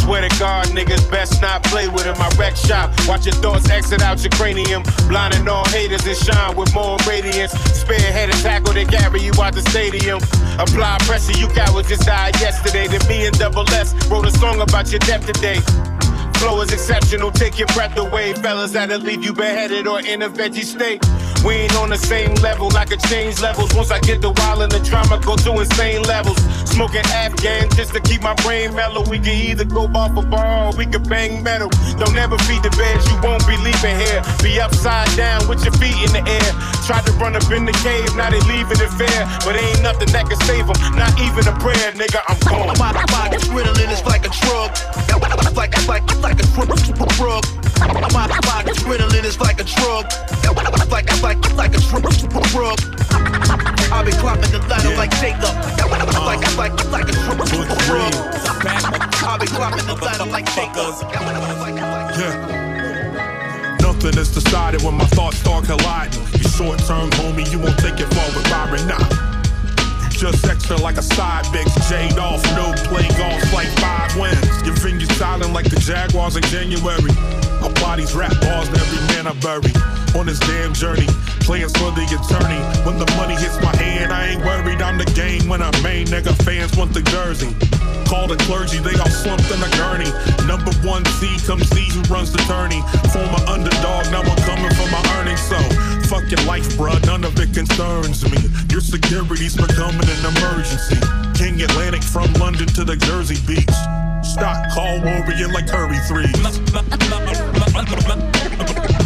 Swear to God, niggas best not play with him. I wreck shop. Watch your thoughts exit out your cranium. Blinding all haters and shine with more radiance. Spearhead and tackle that carry you out the stadium. Apply pressure, you cowards just died yesterday. Then me and Double S wrote a song about your death today. flow is exceptional. Take your breath away, fellas that'll leave you beheaded or in a veggie state. We ain't on the same level, I could change levels. Once I get the wild and the drama, go to insane levels. Smoking Afghan just to keep my brain mellow. We can either go off a bar or we can bang metal. Don't ever feed the beds, you won't be leaving here. Be upside down with your feet in the air. Tried to run up in the cave, now they leaving it fair. But ain't nothing that can save them, not even a prayer, nigga, I'm gone. My adrenaline is like a drug. Like a drug. My adrenaline is like a drug. Like a drug. I've been climbing the ladder like Jacob. Like a drug. I've been climbing the ladder like Jacob. Yeah. Nothing is decided when my thoughts start colliding. You short term, homie, you won't take it forward, Byron, nah. Just extra like a side bitch, jade off, no play golf like 5 wins. Your fingers silent like the Jaguars in January. My body's rap bars and every man I bury. On this damn journey, playing for the attorney. When the money hits my hand, I ain't worried, I'm the game. When I'm main, nigga, fans want the jersey. Call the clergy, they all slumped in a gurney. Number one seed, come see who runs the tourney. Former underdog, now I'm coming for my earnings, so fuck your life, bruh, none of it concerns me. Your security's becoming an emergency. King Atlantic from London to the Jersey Beach. Stop, call warrior like Curry 3s.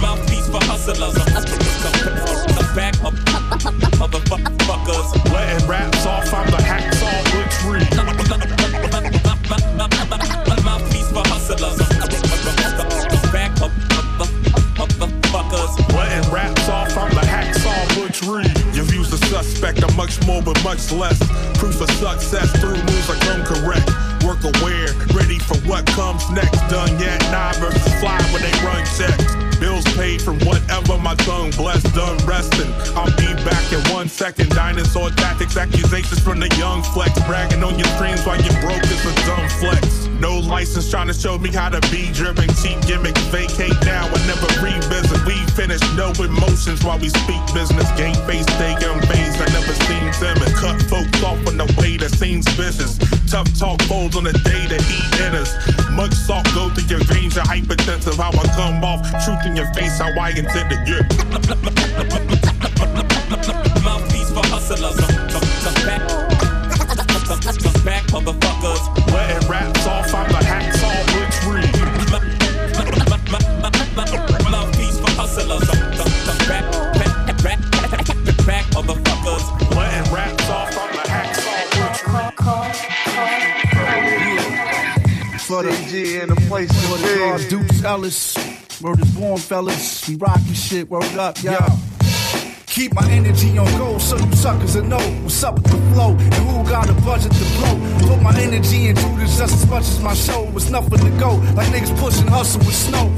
Mouthpiece for hustlers. I'm back up, motherfuckers. Letting raps off, I'm the hacksaw wood tree. Mouthpiece for hustlers. I'm back up, motherfuckers. Letting raps off, I'm the hacksaw wood tree. Suspect, I'm much more but much less. Proof of success, through moves I come correct. Work aware, ready for what comes next. Done yet, nah versus fly when they run checks. Bills paid from whatever my tongue blessed, done resting. I'll be back in 1 second. Dinosaur tactics, accusations from the young flex. Bragging on your dreams while you're broke is a dumb flex. No license trying to show me how to be driven. Cheap gimmicks, vacate now and never revisit. We finish, no emotions while we speak business. Game face, they young phase, I never seen them. And cut folks off on the way that seems vicious. Tough talk folds on the day that he enters. Much salt go through your veins, you're hypertensive. How I come off, truth in your face, how I intend to get. Mouthpiece for hustlers, I'm back, motherfuckers. Letting raps off, I'm the hacksaw wood tree. Mouthpiece for hustlers, I'm back, motherfuckers. Letting raps off, I'm the hacksaw wood tree. For the G in the place, for the Dukes Ellis. Word is born, fellas. We rock your shit. Word up, y'all. Yeah. Keep my energy on go, so you suckers will know what's up with the flow and who got a budget to blow. Put my energy into this just as much as my show. It's nothing to go, like niggas pushing hustle with snow.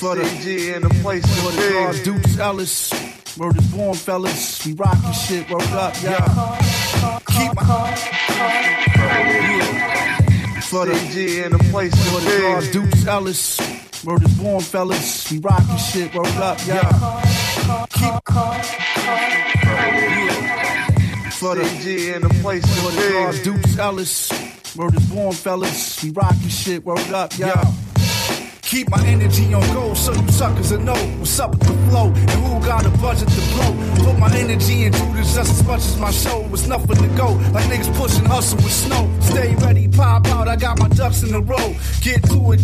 For the G in the place, for the Dukes Ellis. Word is born, fellas. We rock your shit. Word up, y'all. Yeah. Keep my. For the G in the place, for the Dukes Ellis. Word is born, fellas. We rock your shit, word up, yeah. Keep. For the G in the place, for the Dukes Ellis. Word is born, fellas. We rock your shit, word up, yeah. Keep my energy on go, so you suckers will know what's up with the flow and who got a budget to blow. Put my energy into this just as much as my show. It's nothing to go, like niggas pushing hustle with snow. Stay ready, pop out, I got my ducks in a row. Get to it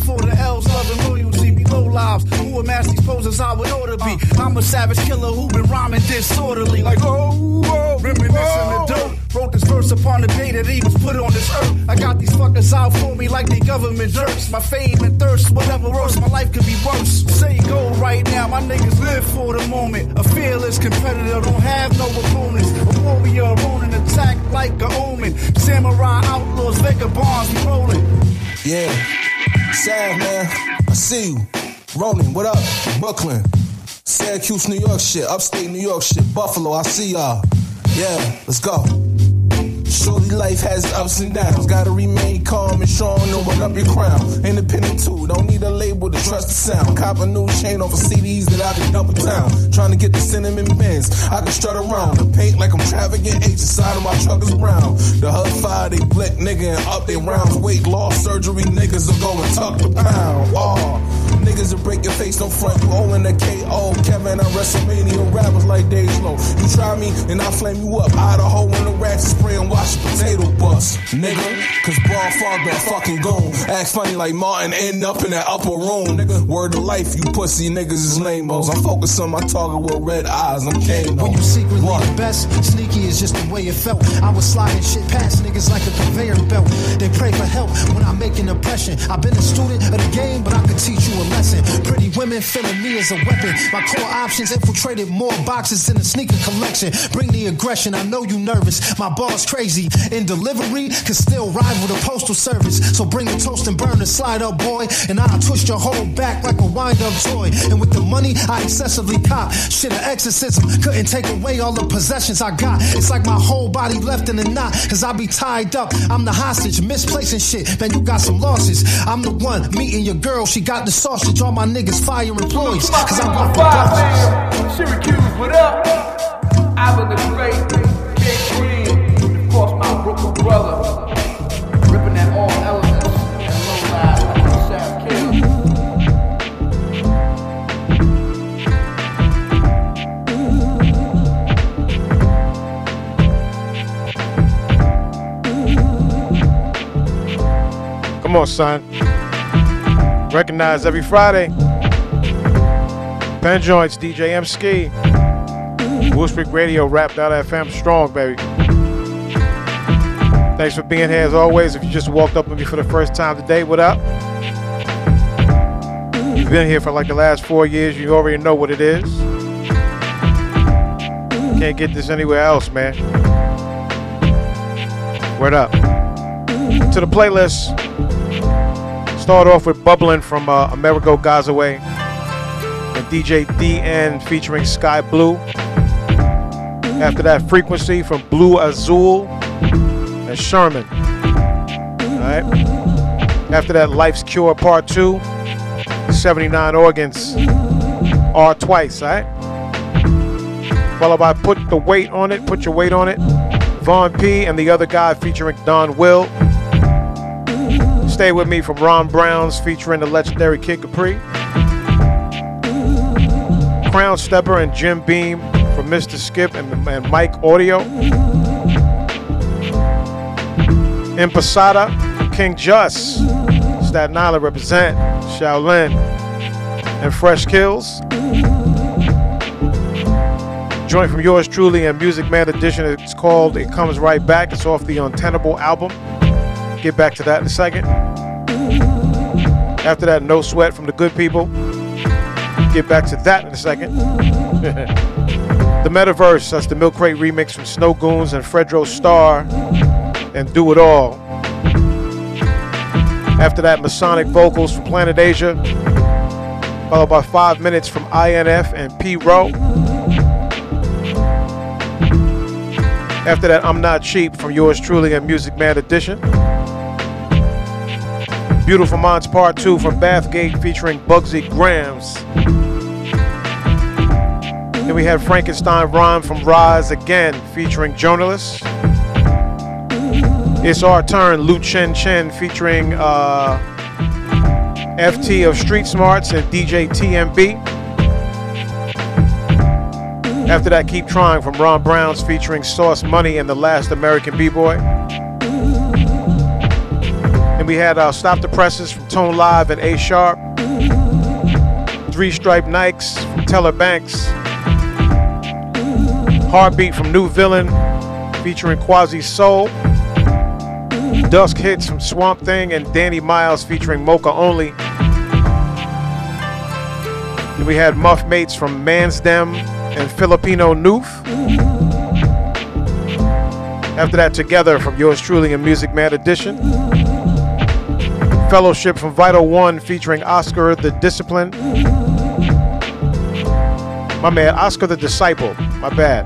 for the L's, love and loyalty. Below lives, who amass these poses I would ought to be. I'm a savage killer who been rhyming disorderly. Like, oh, oh, reminiscing oh. The dope. Wrote this verse upon the day that he was put on this earth. I got these fuckers out for me like they government jerks. My fame and thirst, whatever worse, my life could be worse. Say go right now, my niggas live for the moment. A fearless competitor, don't have no opponents. A warrior on an attack like a omen. Samurai outlaws, vagabonds, we rolling. Yeah, sad man, I see you. Ronan, what up? Brooklyn, Syracuse, New York shit, upstate New York shit, Buffalo, I see y'all. Yeah, let's go. Surely life has ups and downs. Gotta remain calm and strong, no one up your crown. Independent too, don't need a label to trust the sound. Cop a new chain off of CDs that I've been dumping town. Trying to get the cinnamon bands. I can strut around and paint like I'm Travagant H. The side of my truck is brown. The HUD fire, they black nigga and up they rounds. Weight loss surgery, niggas are going tuck the pound. Oh, niggas will break your face, no front. You owing a KO. Kevin, I WrestleMania rappers like Dave Low. You try me and I flame you up. Idaho in the racks spray and wash the potato bust, nigga. Cause Braun Fog that fucking goon. Act funny like Martin, end up in that upper room, nigga. Word of life, you pussy niggas is lame-os. I'm focused on my target with red eyes. I'm Kano. When you secretly the best, sneaky is just the way it felt. I was sliding shit past niggas like a conveyor belt. They pray for help when I make an impression. I've been a student of the game, but I could teach you a lesson. Pretty women feeling me as a weapon. My core options infiltrated more boxes than a sneaker collection. Bring the aggression, I know you nervous. My bar's crazy. In delivery, can still rival the postal service. So bring the toast and burn the slide up, boy. And I'll twist your whole back like a wind-up toy. And with the money, I excessively cop. Shit, an exorcism couldn't take away all the possessions I got. It's like my whole body left in a knot, cause I be tied up. I'm the hostage, misplacing shit. Man, you got some losses. I'm the one meeting your girl, she got the sausage. All my niggas fire employees, cause I'm off the dodges. Syracuse, what up? I'm in the great Big Green. And of course, my Brooklyn brother. Ripping at all elements. Come on, son. Recognize every Friday. Pen Joints, DJ Emskee. Bushwick Radio, Wrap.FM. Strong, baby. Thanks for being here as always. If you just walked up with me for the first time today, what up? You've been here for like the last 4 years. You already know what it is. Can't get this anywhere else, man. Word up. To the playlist. Start off with Bubbling from Amerigo Gazaway and DJ DN featuring Sky Blue. After that, Frequency from Blue Azul and Sherman. All right. After that, Life's Cure Part 2, 79 Organs, R Twice, all right? Followed by Put the Weight on It, Put Your Weight on It, Von P and The Other Guy featuring Don Will. Stay With Me from Ron Browns featuring the legendary Kid Capri. Crown Stepper and Jim Beam from Mr. Skip and Mike Audio. Impasada from King Just, Staten Island represent, Shaolin, and Fresh Kills. Joint from yours truly and Music Man Edition. It's called It Comes Right Back. It's off the Untenable album. Get back to that in a second. After that, No Sweat from The Good People. Get back to that in a second. The Metaverse, that's the Milk Crate remix from Snow Goons and Fredro Starr and Do It All. After that, Masonic Vocals from Planet Asia, followed by 5 minutes from INF and P. Rowe. After that, I'm Not Cheap from yours truly and Music Man Edition. Beautiful Minds Part 2 from Bathgate featuring Bugsy Grams. Then we had Frankenstein Rhyme from Rise Again featuring Journalists. It's Our Turn, Lu Chen Chen featuring FT of Street Smarts and DJ TMB. After that, Keep Trying from Ron Browns featuring Sauce Money and The Last American B-Boy. We had Stop the Presses from Tone Live and A Sharp. Three Stripe Nikes from Teller Banks. Heartbeat from New Villain featuring Quasi Soul. Dusk Hits from Swamp Thing and Danny Miles featuring Mocha Only. And we had Muff Mates from Mansdem and Filipino Noof. After that, Together from yours truly and Music Man Edition. Fellowship from Vital One featuring Oscar the Discipline. My man, Oscar the Disciple. My bad.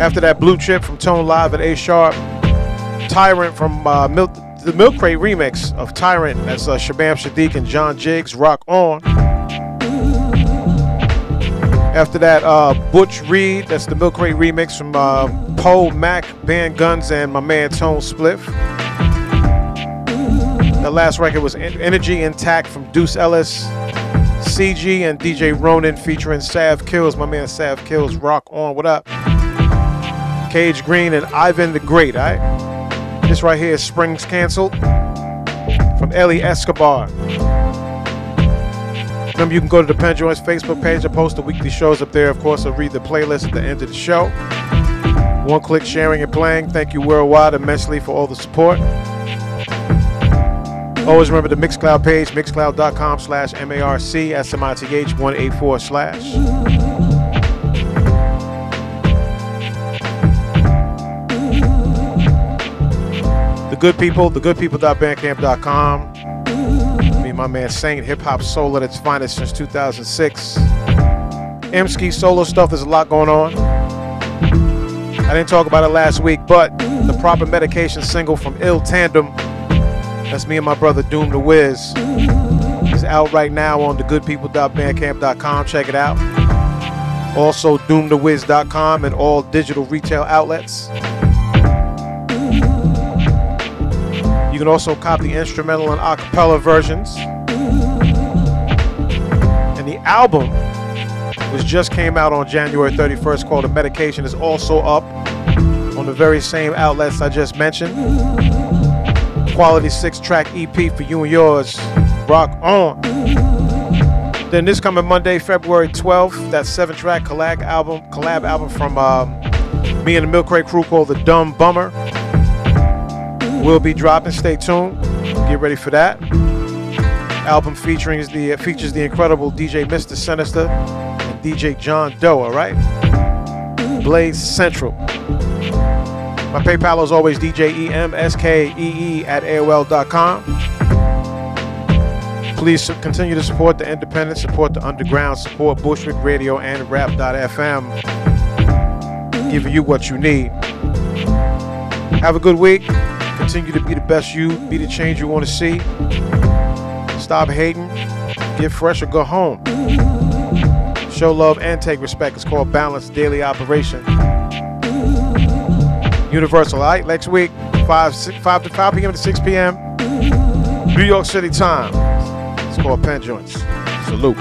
After that, Blue Chip from Tone Live at A Sharp. Tyrant from the Milk Crate remix of Tyrant. That's Shabam Shadiq and John Jiggs, Rock On. After that, Butch Reed, that's the Milk Crate remix from Poe, Mac, Band Guns, and my man Tone Spliff. The last record was Energy Intact from Deuce Ellis, CG, and DJ Ronin featuring Sav Kills, my man Sav Kills, Rock On, what up? Cage Green and Ivan the Great, all right? This right here is Springs Canceled from Ellie Escobar. Remember, you can go to the Pen Joints Facebook page. I post the weekly shows up there. Of course, I'll read the playlist at the end of the show. One-click sharing and playing. Thank you worldwide immensely for all the support. Always remember the Mixcloud page, mixcloud.com/MARCSMITH184/ The Good People, thegoodpeople.bandcamp.com. My man Saint, hip-hop soul at its finest since 2006. Emskee solo stuff, there's a lot going on. I didn't talk about it last week, but the Proper Medication single from Ill Tandem, that's me and my brother Doom the Wiz, is out right now on thegoodpeople.bandcamp.com. Check it out. Also, doomthewiz.com and all digital retail outlets. You can also cop the instrumental and a cappella versions. And the album, which just came out on January 31st, called The Medication, is also up on the very same outlets I just mentioned. Quality 6-track EP for you and yours. Rock On. Then this coming Monday, February 12th, that 7-track collab album from me and the Milk Crate crew called The Dumb Bummer. Will be dropping. Stay tuned. Get ready for that. Album features the incredible DJ Mr. Sinister and DJ John Doe. All right. Blaze Central. My PayPal is always DJEMSKEE@AOL.com. Please continue to support the independent, support the underground, support Bushwick Radio and Wrap.FM, giving you what you need. Have a good week. Continue to be the best you, be the change you want to see. Stop hating, get fresh, or go home. Show love and take respect. It's called Balanced Daily Operation. Universal, all right? Next week, 5 p.m. to 6 p.m. New York City time. It's called Pen Joints. Salute.